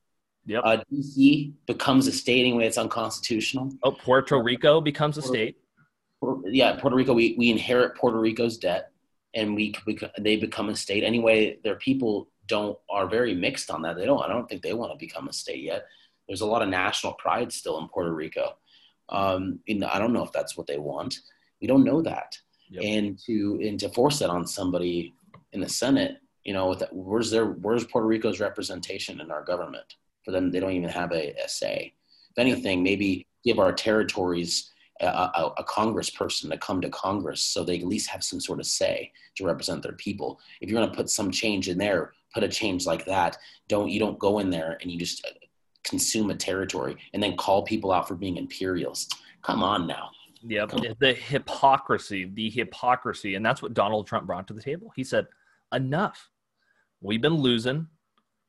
Yeah. Yep. Uh, D C becomes a state anyway. It's unconstitutional. Oh, Puerto Rico becomes a state. Yeah, Puerto Rico. We, we inherit Puerto Rico's debt, and we, we they become a state anyway. Their people don't are very mixed on that. They don't. I don't think they want to become a state yet. There's a lot of national pride still in Puerto Rico. Um, and I don't know if that's what they want. We don't know that. Yep. And to and to force that on somebody in the Senate, you know, with that, where's their where's Puerto Rico's representation in our government? For them, they don't even have a, a say. If anything, maybe give our territories a, a, a congressperson to come to Congress so they at least have some sort of say to represent their people. If you're going to put some change in there, put a change like that. Don't you don't go in there and you just consume a territory and then call people out for being imperialists. Come on now. Yep. The hypocrisy, the hypocrisy. And that's what Donald Trump brought to the table. He said, enough. We've been losing.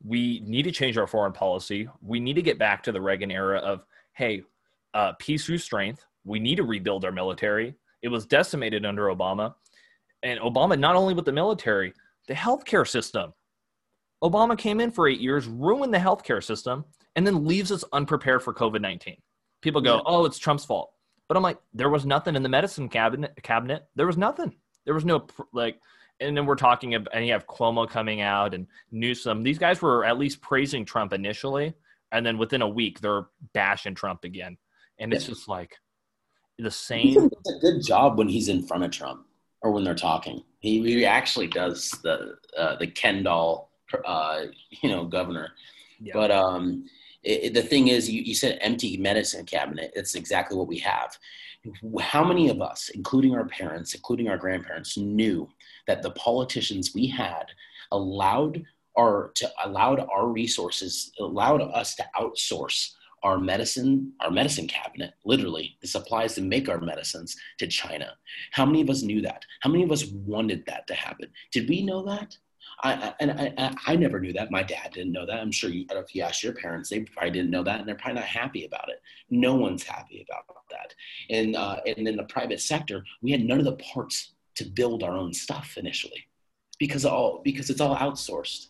We need to change our foreign policy. We need to get back to the Reagan era of, hey, uh, peace through strength. We need to rebuild our military. It was decimated under Obama. And Obama, not only with the military, the healthcare system. Obama came in for eight years, ruined the healthcare system, and then leaves us unprepared for COVID nineteen. People go, oh, it's Trump's fault. But I'm like, there was nothing in the medicine cabinet. cabinet. There was nothing. There was no, like, and then we're talking about, and you have Cuomo coming out and Newsom. These guys were at least praising Trump initially. And then within a week, they're bashing Trump again. And it's just like the same. He does a good job when he's in front of Trump or when they're talking. He, he actually does the, uh, the Ken doll, uh, you know, governor. Yeah. But, um, It, it, the thing is, you, you said empty medicine cabinet. It's exactly what we have. How many of us, including our parents, including our grandparents, knew that the politicians we had allowed our, to, allowed our resources, allowed us to outsource our medicine, our medicine cabinet, literally, the supplies to make our medicines, to China? How many of us knew that? How many of us wanted that to happen? Did we know that? I, and I, I never knew that. My dad didn't know that. I'm sure you, if you asked your parents, they probably didn't know that, and they're probably not happy about it. No one's happy about that. And uh, and in the private sector, we had none of the parts to build our own stuff initially, because all because it's all outsourced.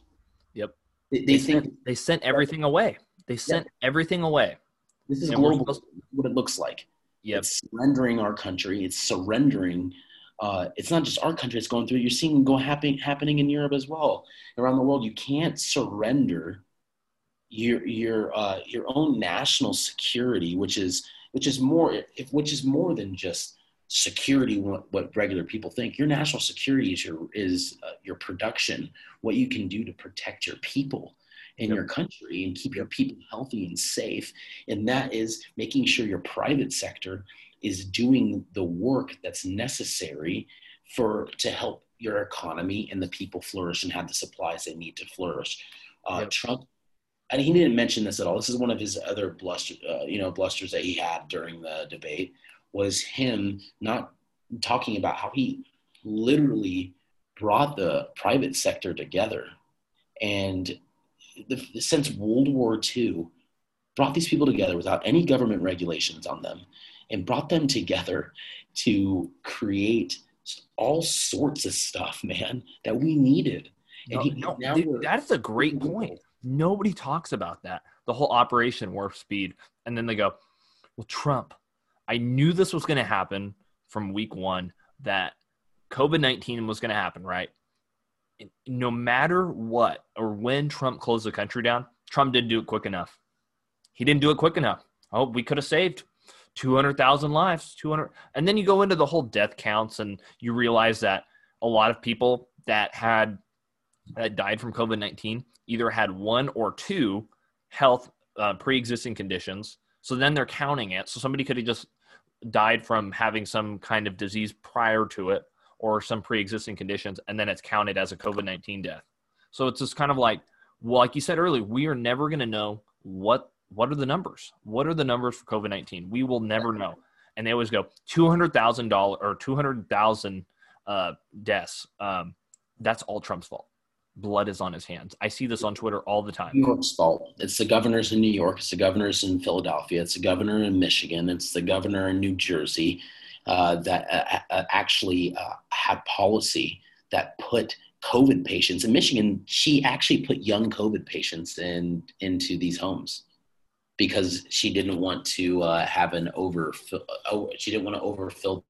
Yep. They, they, they think sent, they sent everything away. They sent yep. everything away. This is global, supposed- what it looks like. Yep. It's surrendering our country. It's surrendering. Uh, it's not just our country that's going through. You're seeing go happen, happening in Europe as well, around the world. You can't surrender your your uh, your own national security, which is which is more if, which is more than just security. What, what regular people think your national security is your is uh, your production, what you can do to protect your people in yep. your country and keep your people healthy and safe, and that is making sure your private sector is doing the work that's necessary for to help your economy and the people flourish and have the supplies they need to flourish. Uh, yep. Trump, and he didn't mention this at all. This is one of his other bluster, uh, you know, blusters that he had during the debate, was him not talking about how he literally brought the private sector together, and the, since World War Two, brought these people together without any government regulations on them, and brought them together to create all sorts of stuff, man, that we needed. And no, he, no, now dude, that's a great point. Nobody talks about that. The whole Operation Warp Speed. And then they go, well, Trump, I knew this was going to happen from week one, that COVID nineteen was going to happen, right? And no matter what or when Trump closed the country down, Trump didn't do it quick enough. He didn't do it quick enough. Oh, we could have saved two hundred thousand lives, two hundred. And then you go into the whole death counts and you realize that a lot of people that had that died from COVID nineteen either had one or two health uh, pre-existing conditions. So then they're counting it. So somebody could have just died from having some kind of disease prior to it or some pre-existing conditions, and then it's counted as a COVID nineteen death. So it's just kind of like, well, like you said earlier, we are never going to know what What are the numbers? What are the numbers for COVID nineteen? We will never know. And they always go two hundred thousand dollars or two hundred thousand uh, deaths. Um, that's all Trump's fault. Blood is on his hands. I see this on Twitter all the time. New York's fault. It's the governors in New York. It's the governors in Philadelphia. It's the governor in Michigan. It's the governor in New Jersey uh, that uh, actually uh, have policy that put COVID patients in Michigan. She actually put young COVID patients in into these homes, because she didn't want to uh, have an over, oh, she didn't want to overfill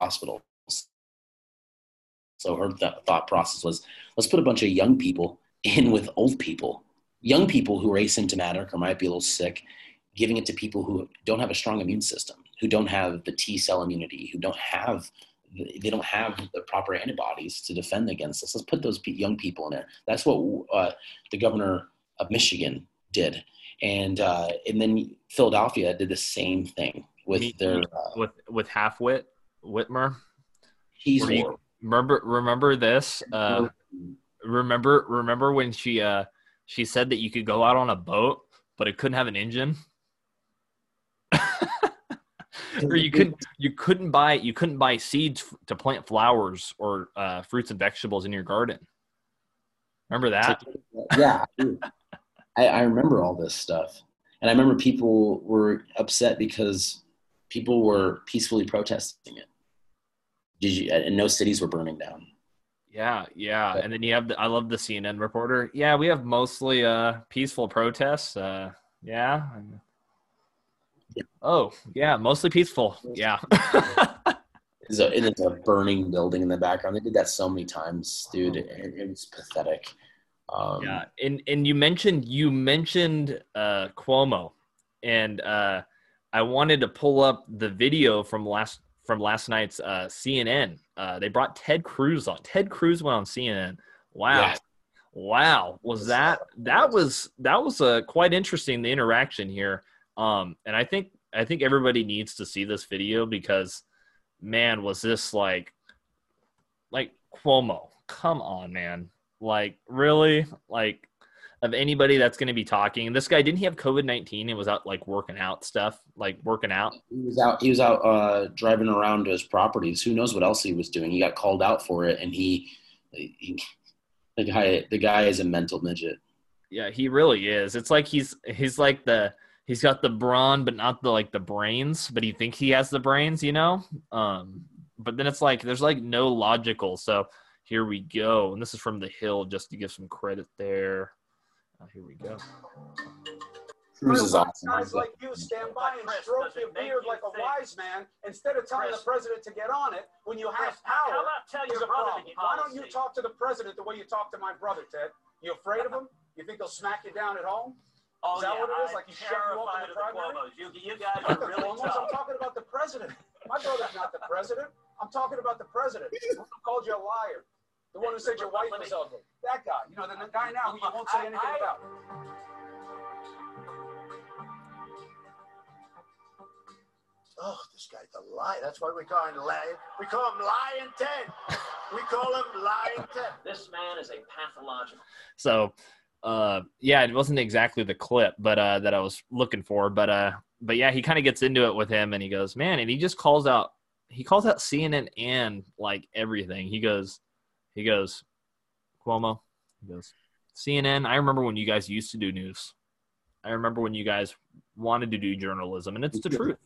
hospitals. So her th- thought process was, let's put a bunch of young people in with old people, young people who are asymptomatic or might be a little sick, giving it to people who don't have a strong immune system, who don't have the T cell immunity, who don't have, they don't have the proper antibodies to defend against us. Let's put those young people in there. That's what uh, the governor of Michigan did. And uh, and then Philadelphia did the same thing with their uh, with with Halfwit Whitmer. He's you, remember remember this. Uh, remember remember when she uh, she said that you could go out on a boat, but it couldn't have an engine. Or you couldn't you couldn't buy you couldn't buy seeds to plant flowers or uh, fruits and vegetables in your garden. Remember that? Yeah, I, I remember all this stuff, and I remember people were upset because people were peacefully protesting it. Did you? And no cities were burning down. Yeah, yeah, but, and then you have the, I love the C N N reporter. Yeah, we have mostly uh, peaceful protests. Uh, yeah. Yeah. Oh, yeah, mostly peaceful. Yeah. It's a, it's a burning building in the background. They did that so many times, dude. It, it was pathetic. Um, yeah, and and you mentioned you mentioned uh, Cuomo, and uh, I wanted to pull up the video from last from last night's uh, C N N. Uh, they brought Ted Cruz on. Ted Cruz went on C N N. Wow. Yeah. Wow. Was that that was that was a quite interesting, the interaction here. Um, and I think, I think everybody needs to see this video because, man, was this like, like Cuomo, come on, man. Like, really? Like, of anybody that's going to be talking, this guy, didn't he have COVID nineteen and was out like working out stuff, like working out? He was out, he was out, uh, driving around to his properties. Who knows what else he was doing? He got called out for it. And he, he the guy, the guy is a mental midget. Yeah, he really is. It's like, he's, he's like the, he's got the brawn, but not the, like the brains, but he think he has the brains, you know? Um, but then it's like, there's like no logical. So here we go. And this is from The Hill, just to give some credit there. Uh, here we go. Cruz is awesome. Guys like you stand by and stroke your beard like a wise man instead of telling the president to get on it when you have power. Why don't you talk to the president the way you talk to my brother, Ted? You afraid of him? You think he'll smack you down at home? Oh, is that yeah, what it is? Like you shut you up in the primary? You, you guys are really tough. I'm talking about the president. My brother's not the president. I'm talking about the president. Who called you a liar? The one who said your wife was ugly. That guy. You know, the, the guy now who you won't say anything I, I, about. Oh, this guy's a lie. That's why we call him Lion. We call him Lion Ted. We call him Lion Ted. This man is a pathological. So... Uh, yeah, it wasn't exactly the clip, but, uh, that I was looking for, but, uh, but yeah, he kind of gets into it with him and he goes, man, and he just calls out, he calls out C N N and like everything. He goes, he goes, Cuomo, he goes, C N N. I remember when you guys used to do news. I remember when you guys wanted to do journalism, and it's the truth.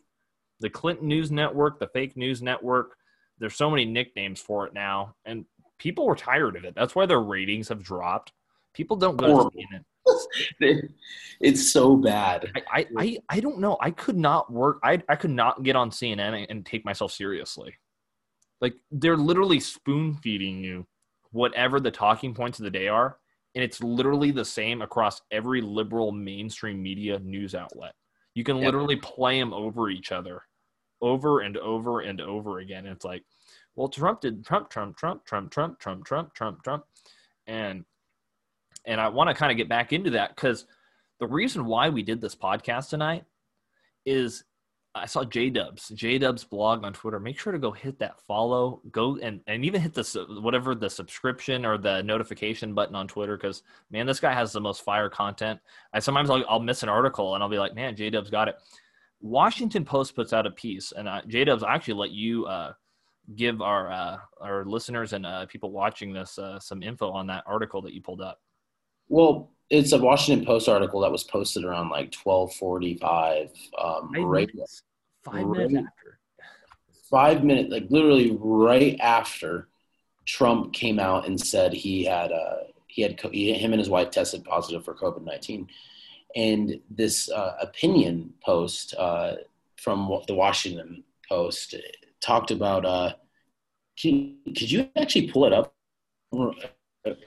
The Clinton News Network, the fake news network, there's so many nicknames for it now, and people were tired of it. That's why their ratings have dropped. People don't go to C N N. It's so bad. I, I, I don't know. I could not work. I, I could not get on C N N and take myself seriously. Like, they're literally spoon feeding you whatever the talking points of the day are. And it's literally the same across every liberal mainstream media news outlet. You can yeah. literally play them over each other over and over and over again. And it's like, well, Trump did Trump, Trump, Trump, Trump, Trump, Trump, Trump, Trump, Trump. And, And I want to kind of get back into that, because the reason why we did this podcast tonight is I saw J-Dubs, J-Dubs blog on Twitter. Make sure to go hit that follow, go and, and even hit the whatever the subscription or the notification button on Twitter, because, man, this guy has the most fire content. I sometimes I'll, I'll miss an article and I'll be like, man, J-Dubs got it. Washington Post puts out a piece, and I, J-Dubs, I'll actually let you uh, give our, uh, our listeners and uh, people watching this uh, some info on that article that you pulled up. Well, it's a Washington Post article that was posted around like twelve forty-five, um, five right minutes. Five right, minutes after. Five minutes, like literally right after Trump came out and said he had uh, he had he, him and his wife tested positive for COVID nineteen, and this uh, opinion post uh, from the Washington Post talked about. Uh, can, could you actually pull it up?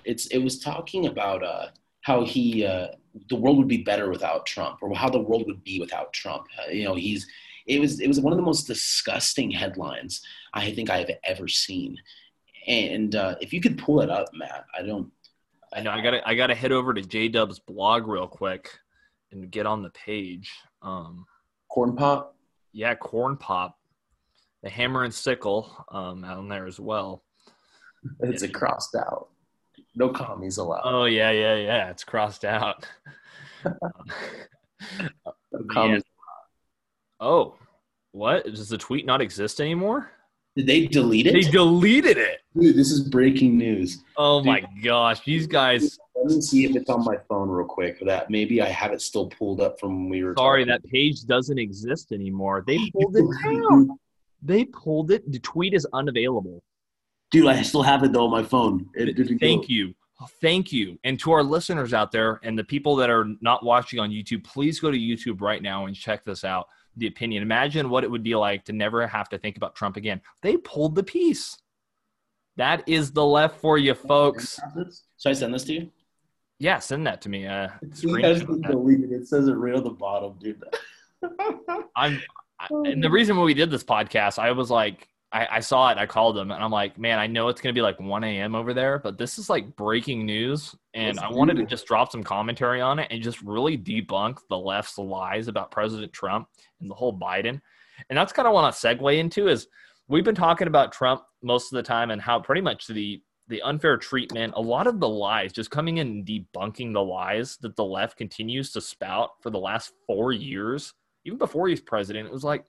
It's it was talking about uh, how he uh, the world would be better without Trump, or how the world would be without Trump. Uh, you know, he's it was it was one of the most disgusting headlines I think I've ever seen. And uh, if you could pull it up, Matt, I don't. I know I gotta I gotta head over to J-Dub's blog real quick and get on the page. Um, Corn Pop. Yeah, Corn Pop. The Hammer and Sickle um, out on there as well. It's a crossed out. No commies allowed. Oh, yeah, yeah, yeah. It's crossed out. No commies allowed. Oh, What? Does the tweet not exist anymore? Did they delete it? They deleted it. Dude, this is breaking news. Oh, Dude, my gosh. These guys. Let me see if it's on my phone real quick. That maybe I have it still pulled up from when we were. Sorry, talking. That page doesn't exist anymore. They pulled it down. They pulled it. The tweet is unavailable. Dude, I still have it, though, on my phone. It didn't Thank go. you. Thank you. And to our listeners out there and the people that are not watching on YouTube, please go to YouTube right now and check this out. The opinion. Imagine what it would be like to never have to think about Trump again. They pulled the piece. That is the left for you, folks. Should I send this to you? Yeah, send that to me. Uh, deleted. It says it right on the bottom, dude. I'm, I, and the reason when we did this podcast, I was like, I, I saw it, I called them, and I'm like, man, I know it's going to be like one a.m. over there, but this is like breaking news, and That's I wanted beautiful. to just drop some commentary on it and just really debunk the left's lies about President Trump and the whole Biden. And that's kind of what I segue into is we've been talking about Trump most of the time and how pretty much the, the unfair treatment, a lot of the lies, just coming in and debunking the lies that the left continues to spout for the last four years. Even before he was president, it was like,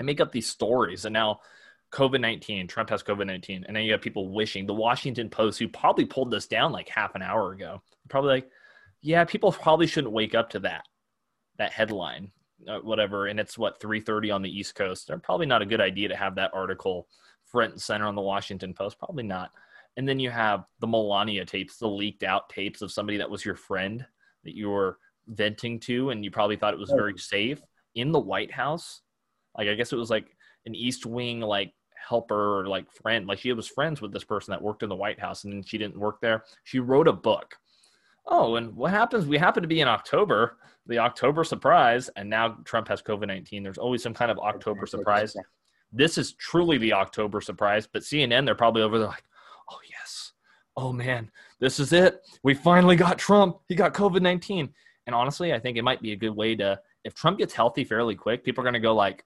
I make up these stories, and now – COVID nineteen, Trump has COVID nineteen. And then you have people wishing. The Washington Post, who probably pulled this down like half an hour ago, probably like, yeah, people probably shouldn't wake up to that, that headline, uh, whatever. And it's, what, three thirty on the East Coast. They're probably not a good idea to have that article front and center on the Washington Post. Probably not. And then you have the Melania tapes, the leaked out tapes of somebody that was your friend that you were venting to, and you probably thought it was very safe in the White House. Like, I guess it was like an East Wing, like, helper or like friend, like she was friends with this person that worked in the White House, and then she didn't work there. She wrote a book. Oh, and what happens? We happen to be in October, the October surprise, and now Trump has COVID nineteen. There's always some kind of October surprise. This is truly the October surprise, but C N N, they're probably over there like, oh yes, oh man, this is it. We finally got Trump. He got COVID nineteen. And honestly, I think it might be a good way to, if Trump gets healthy fairly quick, people are going to go like,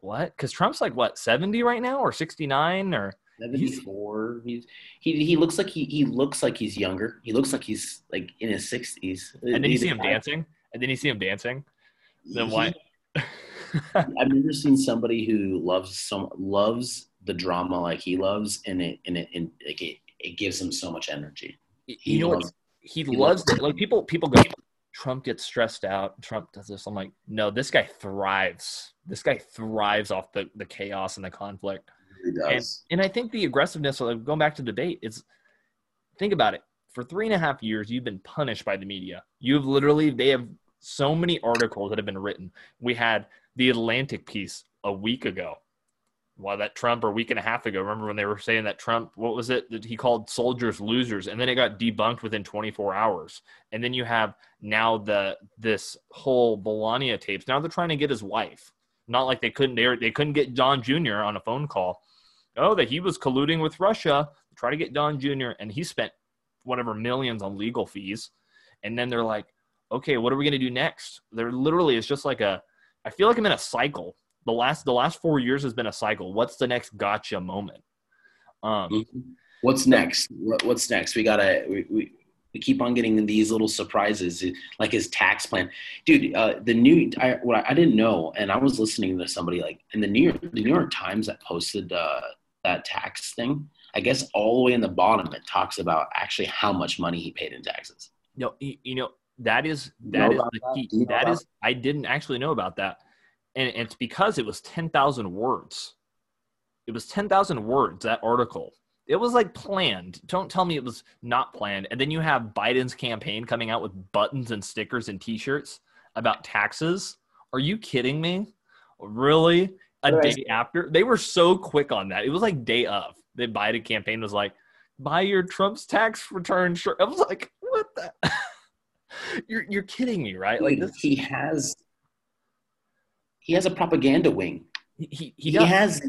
what? Because Trump's like, what, seventy right now, or sixty-nine, or seventy-four? He's, he he looks like he he looks like he's younger. He looks like he's like in his sixties. And then you see him dancing. And then you see him dancing. Then why? I've never seen somebody who loves some loves the drama like he loves, and it and it and like it, it gives him so much energy. He you know loves, he, he loves it. Like people people go, Trump gets stressed out. Trump does this. I'm like, no, this guy thrives. This guy thrives off the, the chaos and the conflict. He does. And, and I think the aggressiveness, like going back to debate, is think about it. For three and a half years, you've been punished by the media. You've literally, they have so many articles that have been written. We had the Atlantic piece a week ago. Why that Trump or a week and a half ago, remember when they were saying that Trump, what was it that he called soldiers losers? And then it got debunked within twenty-four hours. And then you have now the, this whole Melania tapes. Now they're trying to get his wife. Not like they couldn't, they, were, they couldn't get Don Junior on a phone call. Oh, that he was colluding with Russia, try to get Don Junior And he spent whatever millions on legal fees. And then they're like, okay, what are we going to do next? They're literally, it's just like a, I feel like I'm in a cycle. The last the last four years has been a cycle. What's the next gotcha moment? Um, what's next? What's next? We gotta we, we, we keep on getting these little surprises, like his tax plan, dude. Uh, the new I, what I didn't know, and I was listening to somebody like in the New York the New York Times that posted uh, that tax thing. I guess all the way in the bottom it talks about actually how much money he paid in taxes. No, you, you know that is that you know is the key. That, you know that is I didn't actually know about that. And it's because it was ten thousand words. It was ten thousand words, that article. It was like planned. Don't tell me it was not planned. And then you have Biden's campaign coming out with buttons and stickers and T-shirts about taxes. Are you kidding me? Really? A right. day after? They were so quick on that. It was like day of. The Biden campaign was like, buy your Trump's tax return shirt. I was like, what the? you're, you're kidding me, right? Like this. He has... He has a propaganda wing. He, he, he has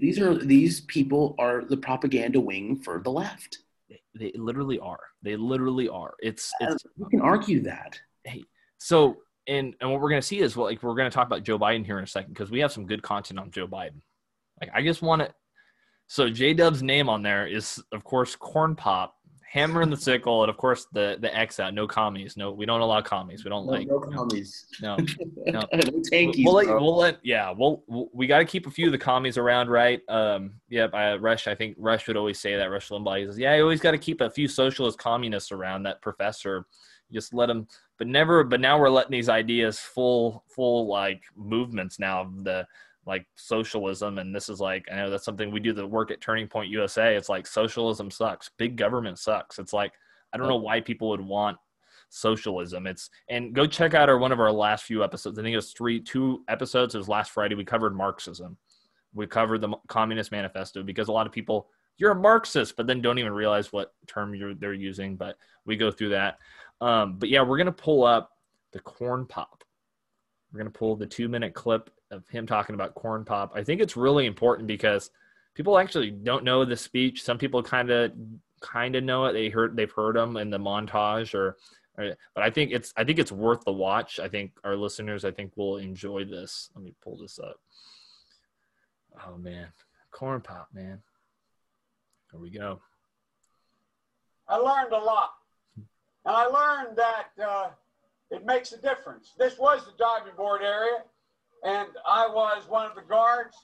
these are these people are the propaganda wing for the left. They, they literally are. They literally are. It's it's you can argue that. Hey, so and and what we're gonna see is well, like we're gonna talk about Joe Biden here in a second because we have some good content on Joe Biden. Like I just want to. So J-Dub's name on there is of course Corn Pop hammer and the sickle, and of course the the X out. No commies. No, we don't allow commies. We don't no, like no commies. No, no, no tankies. We'll let, we'll let yeah. We'll, we'll we got to keep a few of the commies around, right? Um, yep. I, Rush. I think Rush would always say that. Rush Limbaugh. He says, yeah, you always got to keep a few socialist communists around. That professor, just let them. But never. But now we're letting these ideas full full like movements now of the. Like socialism, and this is like, I know that's something we do the work at Turning Point U S A. It's like socialism sucks. Big government sucks. It's like, I don't know why people would want socialism. It's, and go check out our, one of our last few episodes. I think it was three, two episodes. It was last Friday. We covered Marxism. We covered the Communist Manifesto because a lot of people, you're a Marxist, but then don't even realize what term you're they're using. But we go through that. Um, but yeah, we're going to pull up the corn pop. We're going to pull the two minute clip of him talking about corn pop. I think it's really important because people actually don't know the speech. Some people kind of, kind of know it. They heard, they've heard them in the montage or, or, but I think it's, I think it's worth the watch. I think our listeners, I think will enjoy this. Let me pull this up. Oh man. Corn pop, man. Here we go. I learned a lot, and I learned that, uh, it makes a difference. This was the diving board area, and I was one of the guards,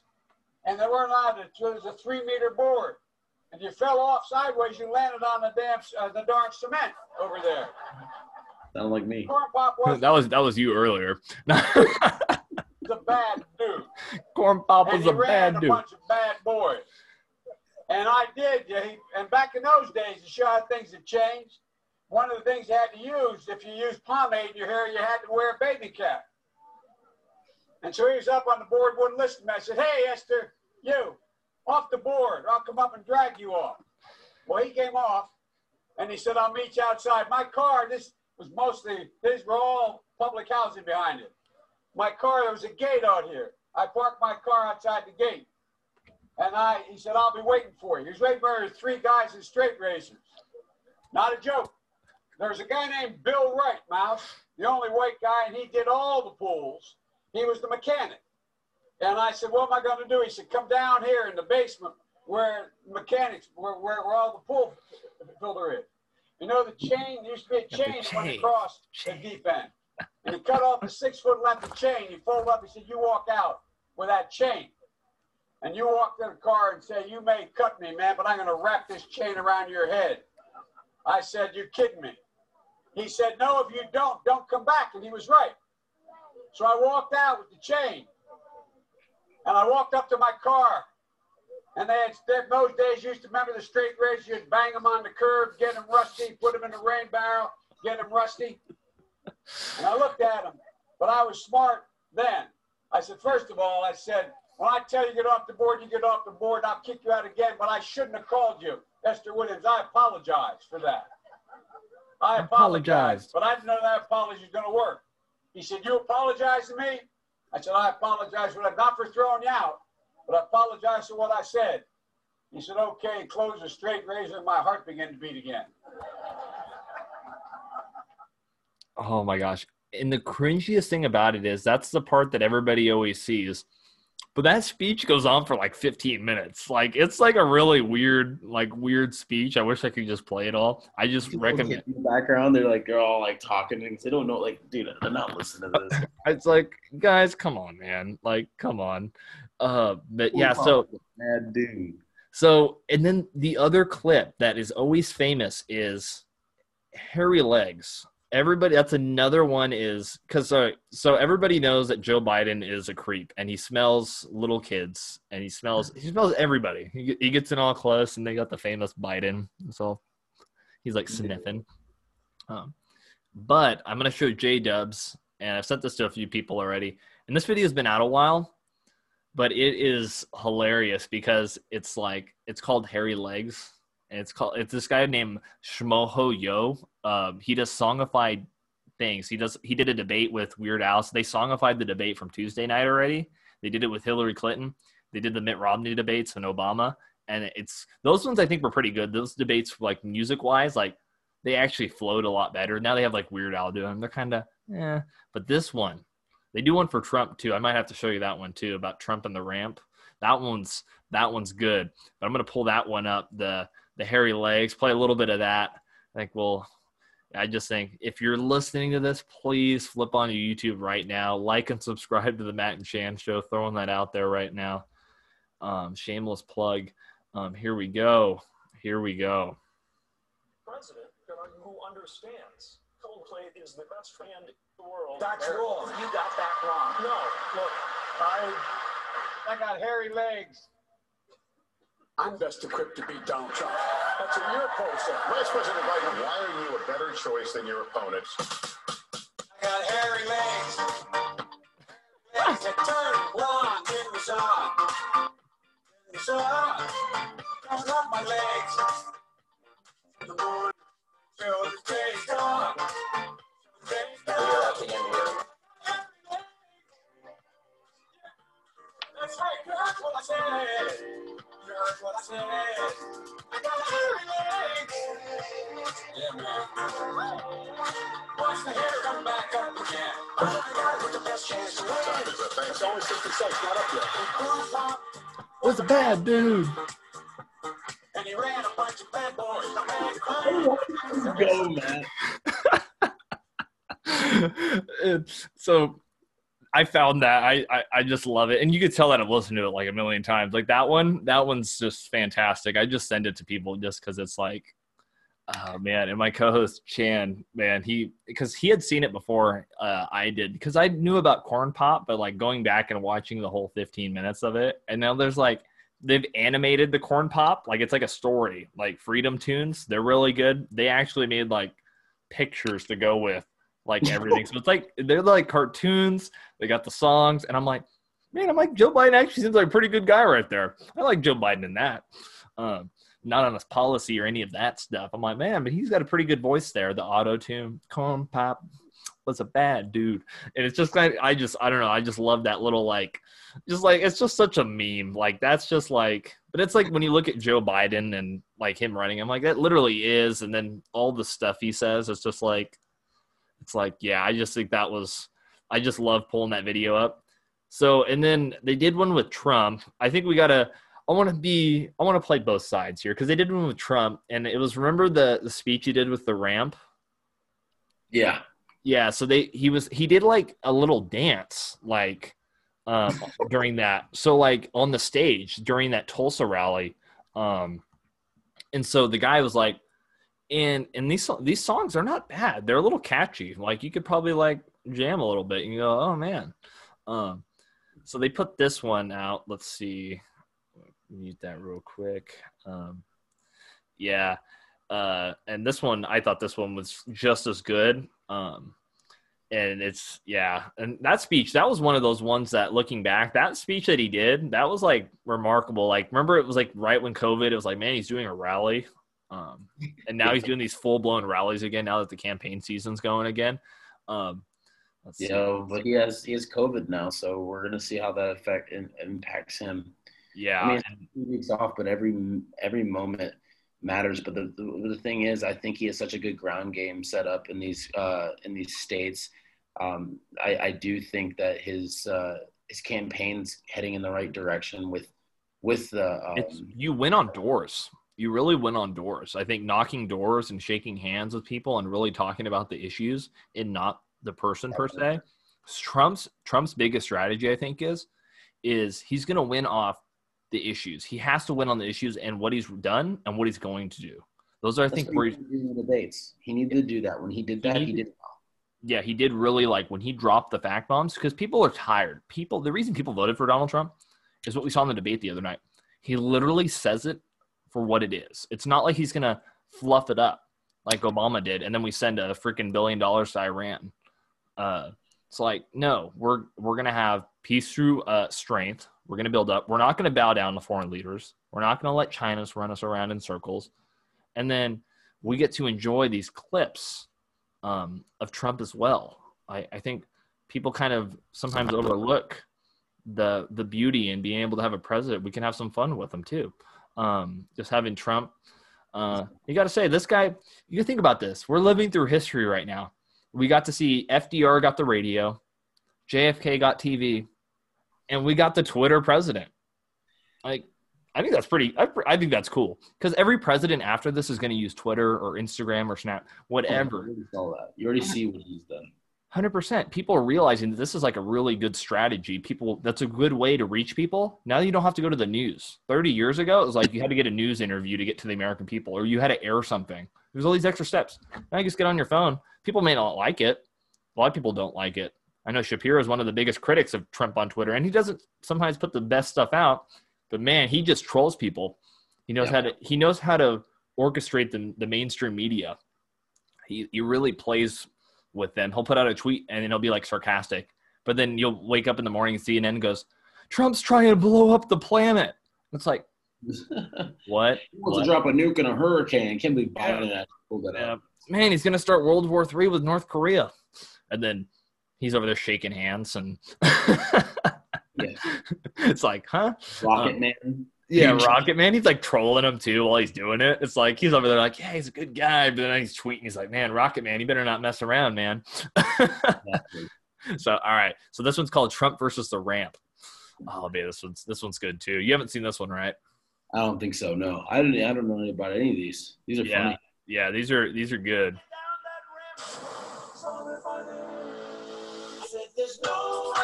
and they weren't allowed to. It was a three-meter board, and you fell off sideways. You landed on the damn, uh, the darn cement over there. Sound like me. Corn pop was that was that was you earlier. The bad dude. Corn pop was a bad dude. And he ran a bunch of bad boys, and I did. Yeah, he, and back in those days, to show how things had changed. One of the things you had to use, if you used pomade in your hair, you had to wear a baby cap. And so he was up on the board, wouldn't listen to me. I said, hey, Esther, you, off the board, or I'll come up and drag you off. Well, he came off, and he said, I'll meet you outside. My car, this was mostly, these were all public housing behind it. My car, there was a gate out here. I parked my car outside the gate. And I, he said, I'll be waiting for you. He was waiting for three guys in straight racers. Not a joke. There's a guy named Bill Wright, Mouse, the only white guy, and he did all the pools. He was the mechanic. And I said, what am I going to do? He said, come down here in the basement where mechanics, where, where, where all the pool filter is. You know, the chain, there used to be a chain, chain. Went across chain. The deep end. And he cut off a six-foot length of chain. He folded up. He said, you walk out with that chain. And you walk to the car and say, you may cut me, man, but I'm going to wrap this chain around your head. I said, you're kidding me. He said, no, if you don't, don't come back. And he was right. So I walked out with the chain. And I walked up to my car. And they had, in those days, you used to remember the straight racers, you'd bang them on the curb, get them rusty, put them in the rain barrel, get them rusty. And I looked at them. But I was smart then. I said, first of all, I said, when I tell you to get off the board, you get off the board, and I'll kick you out again. But I shouldn't have called you, Esther Williams. I apologize for that. I apologized, but I didn't know that apology was going to work. He said, you apologize to me? I said, I apologize for that, not for throwing you out, but I apologize for what I said. He said, okay, close the straight razor, and my heart began to beat again. Oh, my gosh. And the cringiest thing about it is that's the part that everybody always sees. But that speech goes on for like fifteen minutes. Like, it's like a really weird, like weird speech. I wish I could just play it all. I just people recommend in the background. They're like, they're all like talking and they don't know, like, dude, they're not listening to this. It's like, guys, come on, man. Like, come on. Uh, but yeah, so, mad dude. So, and then the other clip that is always famous is hairy legs. Everybody, that's another one is because uh, so everybody knows that Joe Biden is a creep and he smells little kids and he smells he smells everybody. He, he gets in all close and they got the famous Biden. So he's like sniffing. Um, but I'm going to show J-Dubs, and I've sent this to a few people already. And this video has been out a while, but it is hilarious because it's like it's called Hairy Legs. And it's called, it's this guy named Shmoho Yo. Um, he does songified things. He does, he did a debate with Weird Al. So they songified the debate from Tuesday night already. They did it with Hillary Clinton. They did the Mitt Romney debates and Obama. And it's, those ones I think were pretty good. Those debates, like music wise, like they actually flowed a lot better. Now they have like Weird Al doing them. They're kind of, eh. But this one, they do one for Trump too. I might have to show you that one too about Trump and the ramp. That one's, that one's good. But I'm going to pull that one up. The, the hairy legs, play a little bit of that. I think we'll, I just think if you're listening to this, please flip on to YouTube right now, like and subscribe to the Matt and Chan show, throwing that out there right now. Um, shameless plug. Um, here we go. Here we go. President who understands Coldplay is the best band in the world. That's wrong. You got that wrong. No, look, I, I got hairy legs. I'm best equipped to beat Donald Trump. That's what your poll said. Vice President Biden, why are you a better choice than your opponents? I got hairy legs. Hairy legs that turn blonde in the sun. In the sun. Coming up my legs. In the morning. Till the day's gone. Till the day's gone. We're at the end here. That's right. You heard what I said. You heard what I said. I got hairy legs. Yeah, man. Watch the hair come back up again. I got with the best chance to win. It's only sixty-six, not up yet. What's a bad dude? And he ran a bunch of bad boys. Go, man. So I found that I, I I just love it, and you could tell that I've listened to it like a million times. Like that one, that one's just fantastic. I just send it to people just because it's like, oh man. And my co-host Chan, man, he because he had seen it before uh, I did, because I knew about Corn Pop, but like going back and watching the whole fifteen minutes of it, and now there's like they've animated the Corn Pop like it's like a story, like Freedom Tunes. They're really good. They actually made like pictures to go with. Like everything. So it's like, they're like cartoons. They got the songs. And I'm like, man, I'm like, Joe Biden actually seems like a pretty good guy right there. I like Joe Biden in that. Um, not on his policy or any of that stuff. I'm like, man, but he's got a pretty good voice there. The auto tune, corn pop, was a bad dude. And it's just like, I just, I don't know. I just love that little, like, just like, it's just such a meme. Like, that's just like, but it's like when you look at Joe Biden and like him running, I'm like, that literally is. And then all the stuff he says, it's just like, It's like, yeah, I just think that was, I just love pulling that video up. So, and then they did one with Trump. I think we got to, I want to be, I want to play both sides here, because they did one with Trump, and it was, remember the, the speech he did with the ramp? Yeah. Yeah. So they, he was, he did like a little dance, like um, during that. So like on the stage during that Tulsa rally. Um, and so the guy was like, And and these these songs are not bad. They're a little catchy. Like you could probably like jam a little bit. You can go, oh man. Um, so they put this one out. Let's see. Mute that real quick. Um, yeah. Uh, and this one, I thought this one was just as good. Um, and it's yeah. And that speech, that was one of those ones that, looking back, that speech that he did, that was like remarkable. Like remember, it was like right when COVID. It was like, man, he's doing a rally. Um, and now he's doing these full blown rallies again, now that the campaign season's going again. Um, let's yeah, see. But he has, he has COVID now. So we're going to see how that affect in, impacts him. Yeah. I mean, it's two weeks off, but every, every moment matters. But the, the, the thing is, I think he has such a good ground game set up in these, uh, in these states. Um, I, I do think that his, uh, his campaign's heading in the right direction with, with the, um, it's, you win on doors. You really went on doors. I think knocking doors and shaking hands with people and really talking about the issues and not the person per se. Trump's Trump's biggest strategy, I think, is is he's going to win off the issues. He has to win on the issues and what he's done and what he's going to do. Those are, I think, where he's doing the debates. He needed to do that. When he did that, he did well. Yeah, he did really, like when he dropped the fact bombs, because people are tired. People, the reason people voted for Donald Trump is what we saw in the debate the other night. He literally says it for what it is. It's not like he's going to fluff it up like Obama did, and then we send a freaking billion dollars to Iran. Uh, it's like, no, we're we're going to have peace through uh, strength. We're going to build up. We're not going to bow down to foreign leaders. We're not going to let China run us around in circles. And then we get to enjoy these clips um, of Trump as well. I, I think people kind of sometimes overlook the the beauty in being able to have a president. We can have some fun with them too. Um, just having Trump, uh, you got to say this guy, you think about this. We're living through history right now. We got to see F D R got the radio, J F K got T V, and we got the Twitter president. Like, I think that's pretty, I, I think that's cool. Because every president after this is going to use Twitter or Instagram or Snap, whatever. You already, that. You already see what he's done. one hundred percent. People are realizing that this is like a really good strategy. People, that's a good way to reach people. Now you don't have to go to the news. thirty years ago, it was like you had to get a news interview to get to the American people, or you had to air something. There's all these extra steps. Now you just get on your phone. People may not like it. A lot of people don't like it. I know Shapiro is one of the biggest critics of Trump on Twitter, and he doesn't sometimes put the best stuff out. But man, he just trolls people. He knows yeah. how to he knows how to orchestrate the, the mainstream media. He he really plays with them. He'll put out a tweet and then he'll be like sarcastic. But then you'll wake up in the morning and C N N goes, "Trump's trying to blow up the planet." It's like, what? He wants what? to drop a nuke in a hurricane. Can't believe Biden yeah. pulled that yeah. up. Man, he's gonna start World War Three with North Korea, and then he's over there shaking hands and. Yeah. It's like, huh? Rocket um, Man. Yeah, Rocket Man. He's like trolling him too while he's doing it. It's like he's over there like, yeah, he's a good guy. But then he's tweeting. He's like, man, Rocket Man, you better not mess around, man. Exactly. So, all right. So this one's called Trump versus the Ramp. Oh, man, this one's this one's good too. You haven't seen this one, right? I don't think so. No, I don't. I don't know anything about any of these. These are yeah. funny. Yeah, these are these are good. There's no way.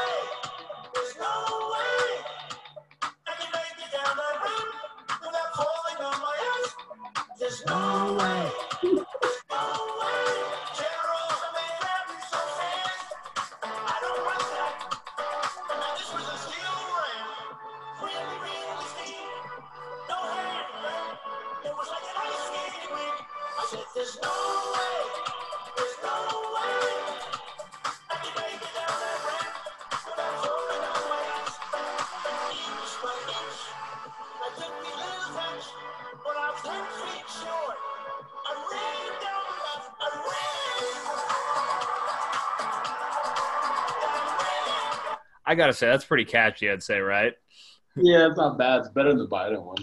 There's no way. I don't want that. This was a steel ramp. Really, really steel. No hand ramp. It was like an ice skating rink. I said, there's no way. There's no way. I can make it down that ramp without holding on my ass. Inch by inch. I took me little touch, but I was ten feet short. I ran down the left. I ran. I gotta say, that's pretty catchy, I'd say, right? Yeah, it's not bad. It's better than the Biden one.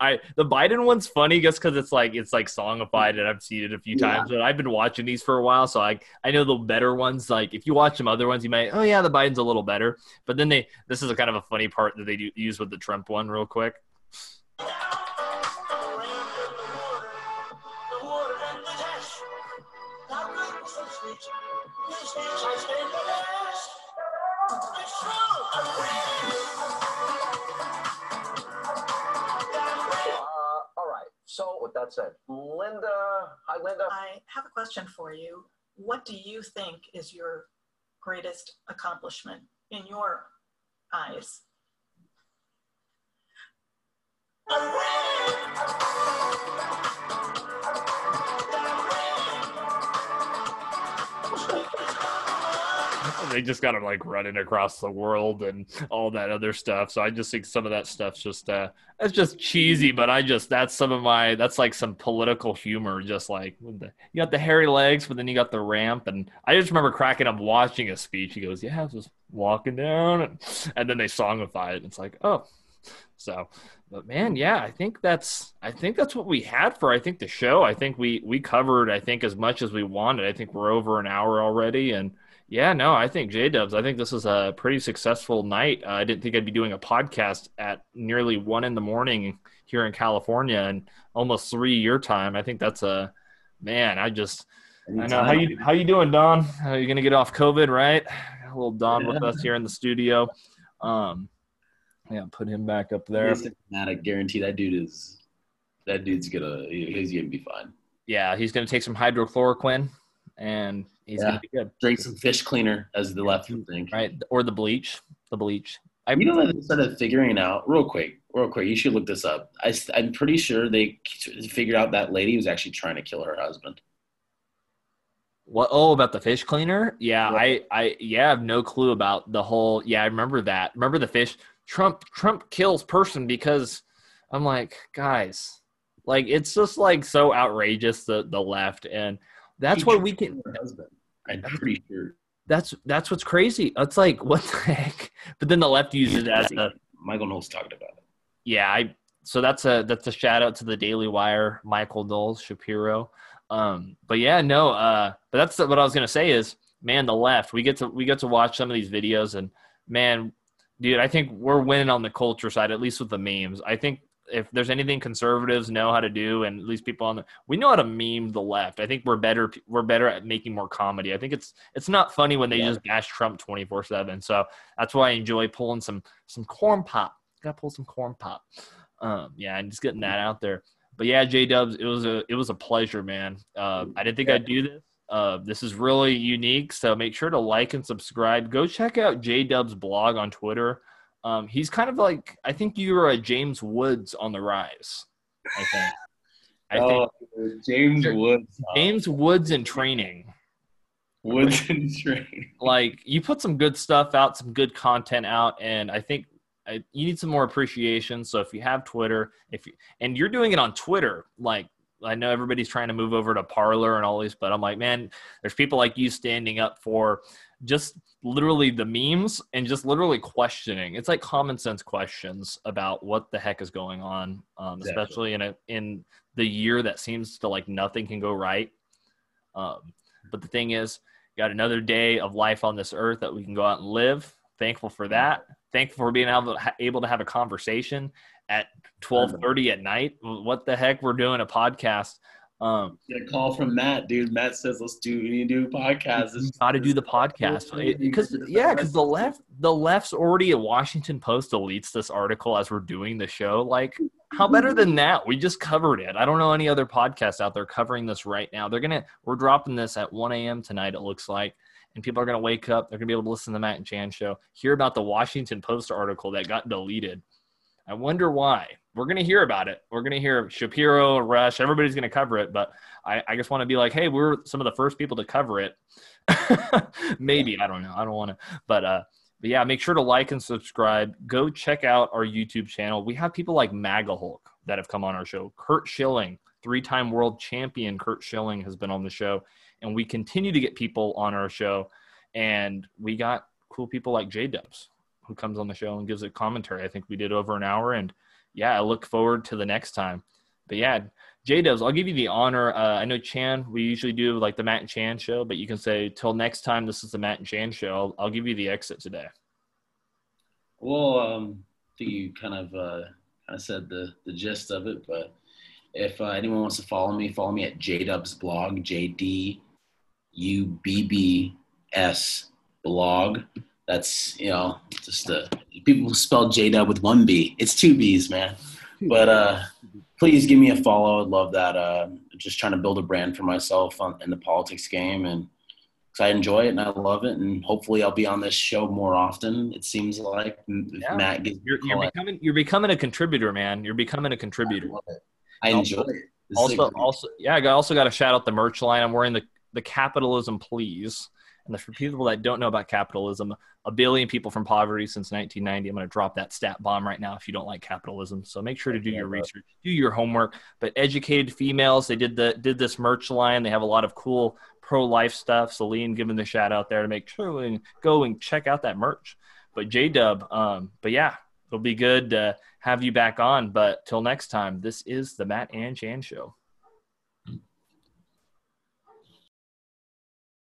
I the Biden one's funny just because it's like it's like songified, and I've seen it a few yeah. times. But I've been watching these for a while, so I I know the better ones. Like if you watch some other ones, you might oh yeah, the Biden's a little better. But then they this is a kind of a funny part that they do use with the Trump one real quick. So with that said, Linda, hi, Linda. I have a question for you. What do you think is your greatest accomplishment in your eyes? They just got him like running across the world and all that other stuff. So I just think some of that stuff's just uh it's just cheesy, but I just that's some of my that's like some political humor, just like with the, you got the hairy legs, but then you got the ramp. And I just remember cracking up watching a speech. He goes, yeah, I was just walking down and, and then they songify it. And it's like, oh. So but man, yeah, I think that's I think that's what we had for I think the show. I think we we covered I think as much as we wanted. I think we're over an hour already, and yeah, no, I think J-Dubs, I think this is a pretty successful night. Uh, I didn't think I'd be doing a podcast at nearly one in the morning here in California and almost three your time. I think that's a, man, I just, I know. How you how you doing, Don? How are you going to get off COVID, right? A little Don yeah. with us here in the studio. Um, yeah, put him back up there. I guarantee that dude is, that dude's going to, he's going to be fine. Yeah, he's going to take some hydrochloroquine and he's yeah. gonna be good. Drink some fish cleaner, as the left thing, right? Or the bleach, the bleach. I you know, instead of figuring it out, real quick, real quick, you should look this up. I, I'm pretty sure they figured out that lady was actually trying to kill her husband. What? Oh, about the fish cleaner? Yeah, yeah. I, I, yeah, I have no clue about the whole. Yeah, I remember that. Remember the fish? Trump, Trump kills person because I'm like, guys, like it's just like so outrageous the the left and. That's what we can. I'm pretty sure. That's that's what's crazy. It's like what the heck. But then the left uses it as a. Michael Knowles talked about it. Yeah, I. So that's a that's a shout out to the Daily Wire, Michael Knowles, Shapiro. Um, but yeah, no. Uh, but that's what I was gonna say is, man, the left. We get to we get to watch some of these videos, and man, dude, I think we're winning on the culture side, at least with the memes. I think if there's anything conservatives know how to do, and at least people on the, we know how to meme the left. I think we're better, we're better at making more comedy. I think it's, it's not funny when they yeah. just bash Trump twenty-four seven. So that's why I enjoy pulling some, some corn pop. Gotta pull some corn pop. Um, yeah. And just getting that out there. But yeah, J-Dubs, it was a, it was a pleasure, man. Uh, I didn't think yeah. I'd do this. Uh, this is really unique. So make sure to like and subscribe. Go check out J-Dubs' blog on Twitter. Um, he's kind of like, I think you were a James Woods on the rise. I think. I oh, think James Woods. James Woods in training. Woods in training. Like, you put some good stuff out, some good content out, and I think I, you need some more appreciation. So if you have Twitter, if you, and you're doing it on Twitter, like, I know everybody's trying to move over to Parler and all these, but I'm like, man, there's people like you standing up for just literally the memes and just literally questioning. It's like common sense questions about what the heck is going on, um, exactly. especially in a, in the year that seems to like nothing can go right. Um, but the thing is, got another day of life on this earth that we can go out and live. Thankful for that. Thankful for being able able to have a conversation at twelve thirty at night. What the heck? We're doing a podcast. Um, Get a call from Matt, dude. Matt says, "Let's do. We need to do a podcast. You got to do the podcast." Because yeah, because the left, the left's already a Washington Post deletes this article as we're doing the show. Like, how better than that? We just covered it. I don't know any other podcast out there covering this right now. They're gonna. We're dropping this at one a.m. tonight. It looks like. And people are going to wake up. They're going to be able to listen to the Matt and Chan show, hear about the Washington Post article that got deleted. I wonder why. We're going to hear about it. We're going to hear Shapiro, Rush. Everybody's going to cover it. But I, I just want to be like, hey, we're some of the first people to cover it. Maybe. Yeah. I don't know. I don't want to. But, uh, but, yeah, make sure to like and subscribe. Go check out our YouTube channel. We have people like MAGAHulk that have come on our show. Kurt Schilling, three-time world champion Kurt Schilling, has been on the show. And we continue to get people on our show, and we got cool people like J-Dubs who comes on the show and gives a commentary. I think we did over an hour, and yeah, I look forward to the next time. But yeah, J-Dubs, I'll give you the honor. Uh, I know Chan, we usually do like the Matt and Chan show, but you can say till next time, this is the Matt and Chan show. I'll, I'll give you the exit today. Well, um, I think you kind of, uh, I said the, the gist of it, but if uh, anyone wants to follow me, follow me at J-Dubs blog, J D U B B S blog. That's, you know, just uh, people spell J-Dub with one B. It's two B's, man. But uh, please give me a follow. I'd love that. Uh, just trying to build a brand for myself on, in the politics game, and because I enjoy it and I love it, and hopefully I'll be on this show more often. It seems like yeah. Matt gives you're, you're becoming you're becoming a contributor, man. You're becoming a contributor. I love it. I enjoy also, it. This also, also, yeah. I also got to shout out the merch line. I'm wearing the. The capitalism, please. And for people that don't know about capitalism, a billion people from poverty since nineteen ninety. I'm going to drop that stat bomb right now if you don't like capitalism. So make sure to do your research, do your homework. But educated females, they did the did this merch line. They have a lot of cool pro-life stuff. Celine giving the shout out there to make sure and go and check out that merch. But J-Dub, um, but yeah, it'll be good to have you back on. But till next time, this is the Matt and Chan Show.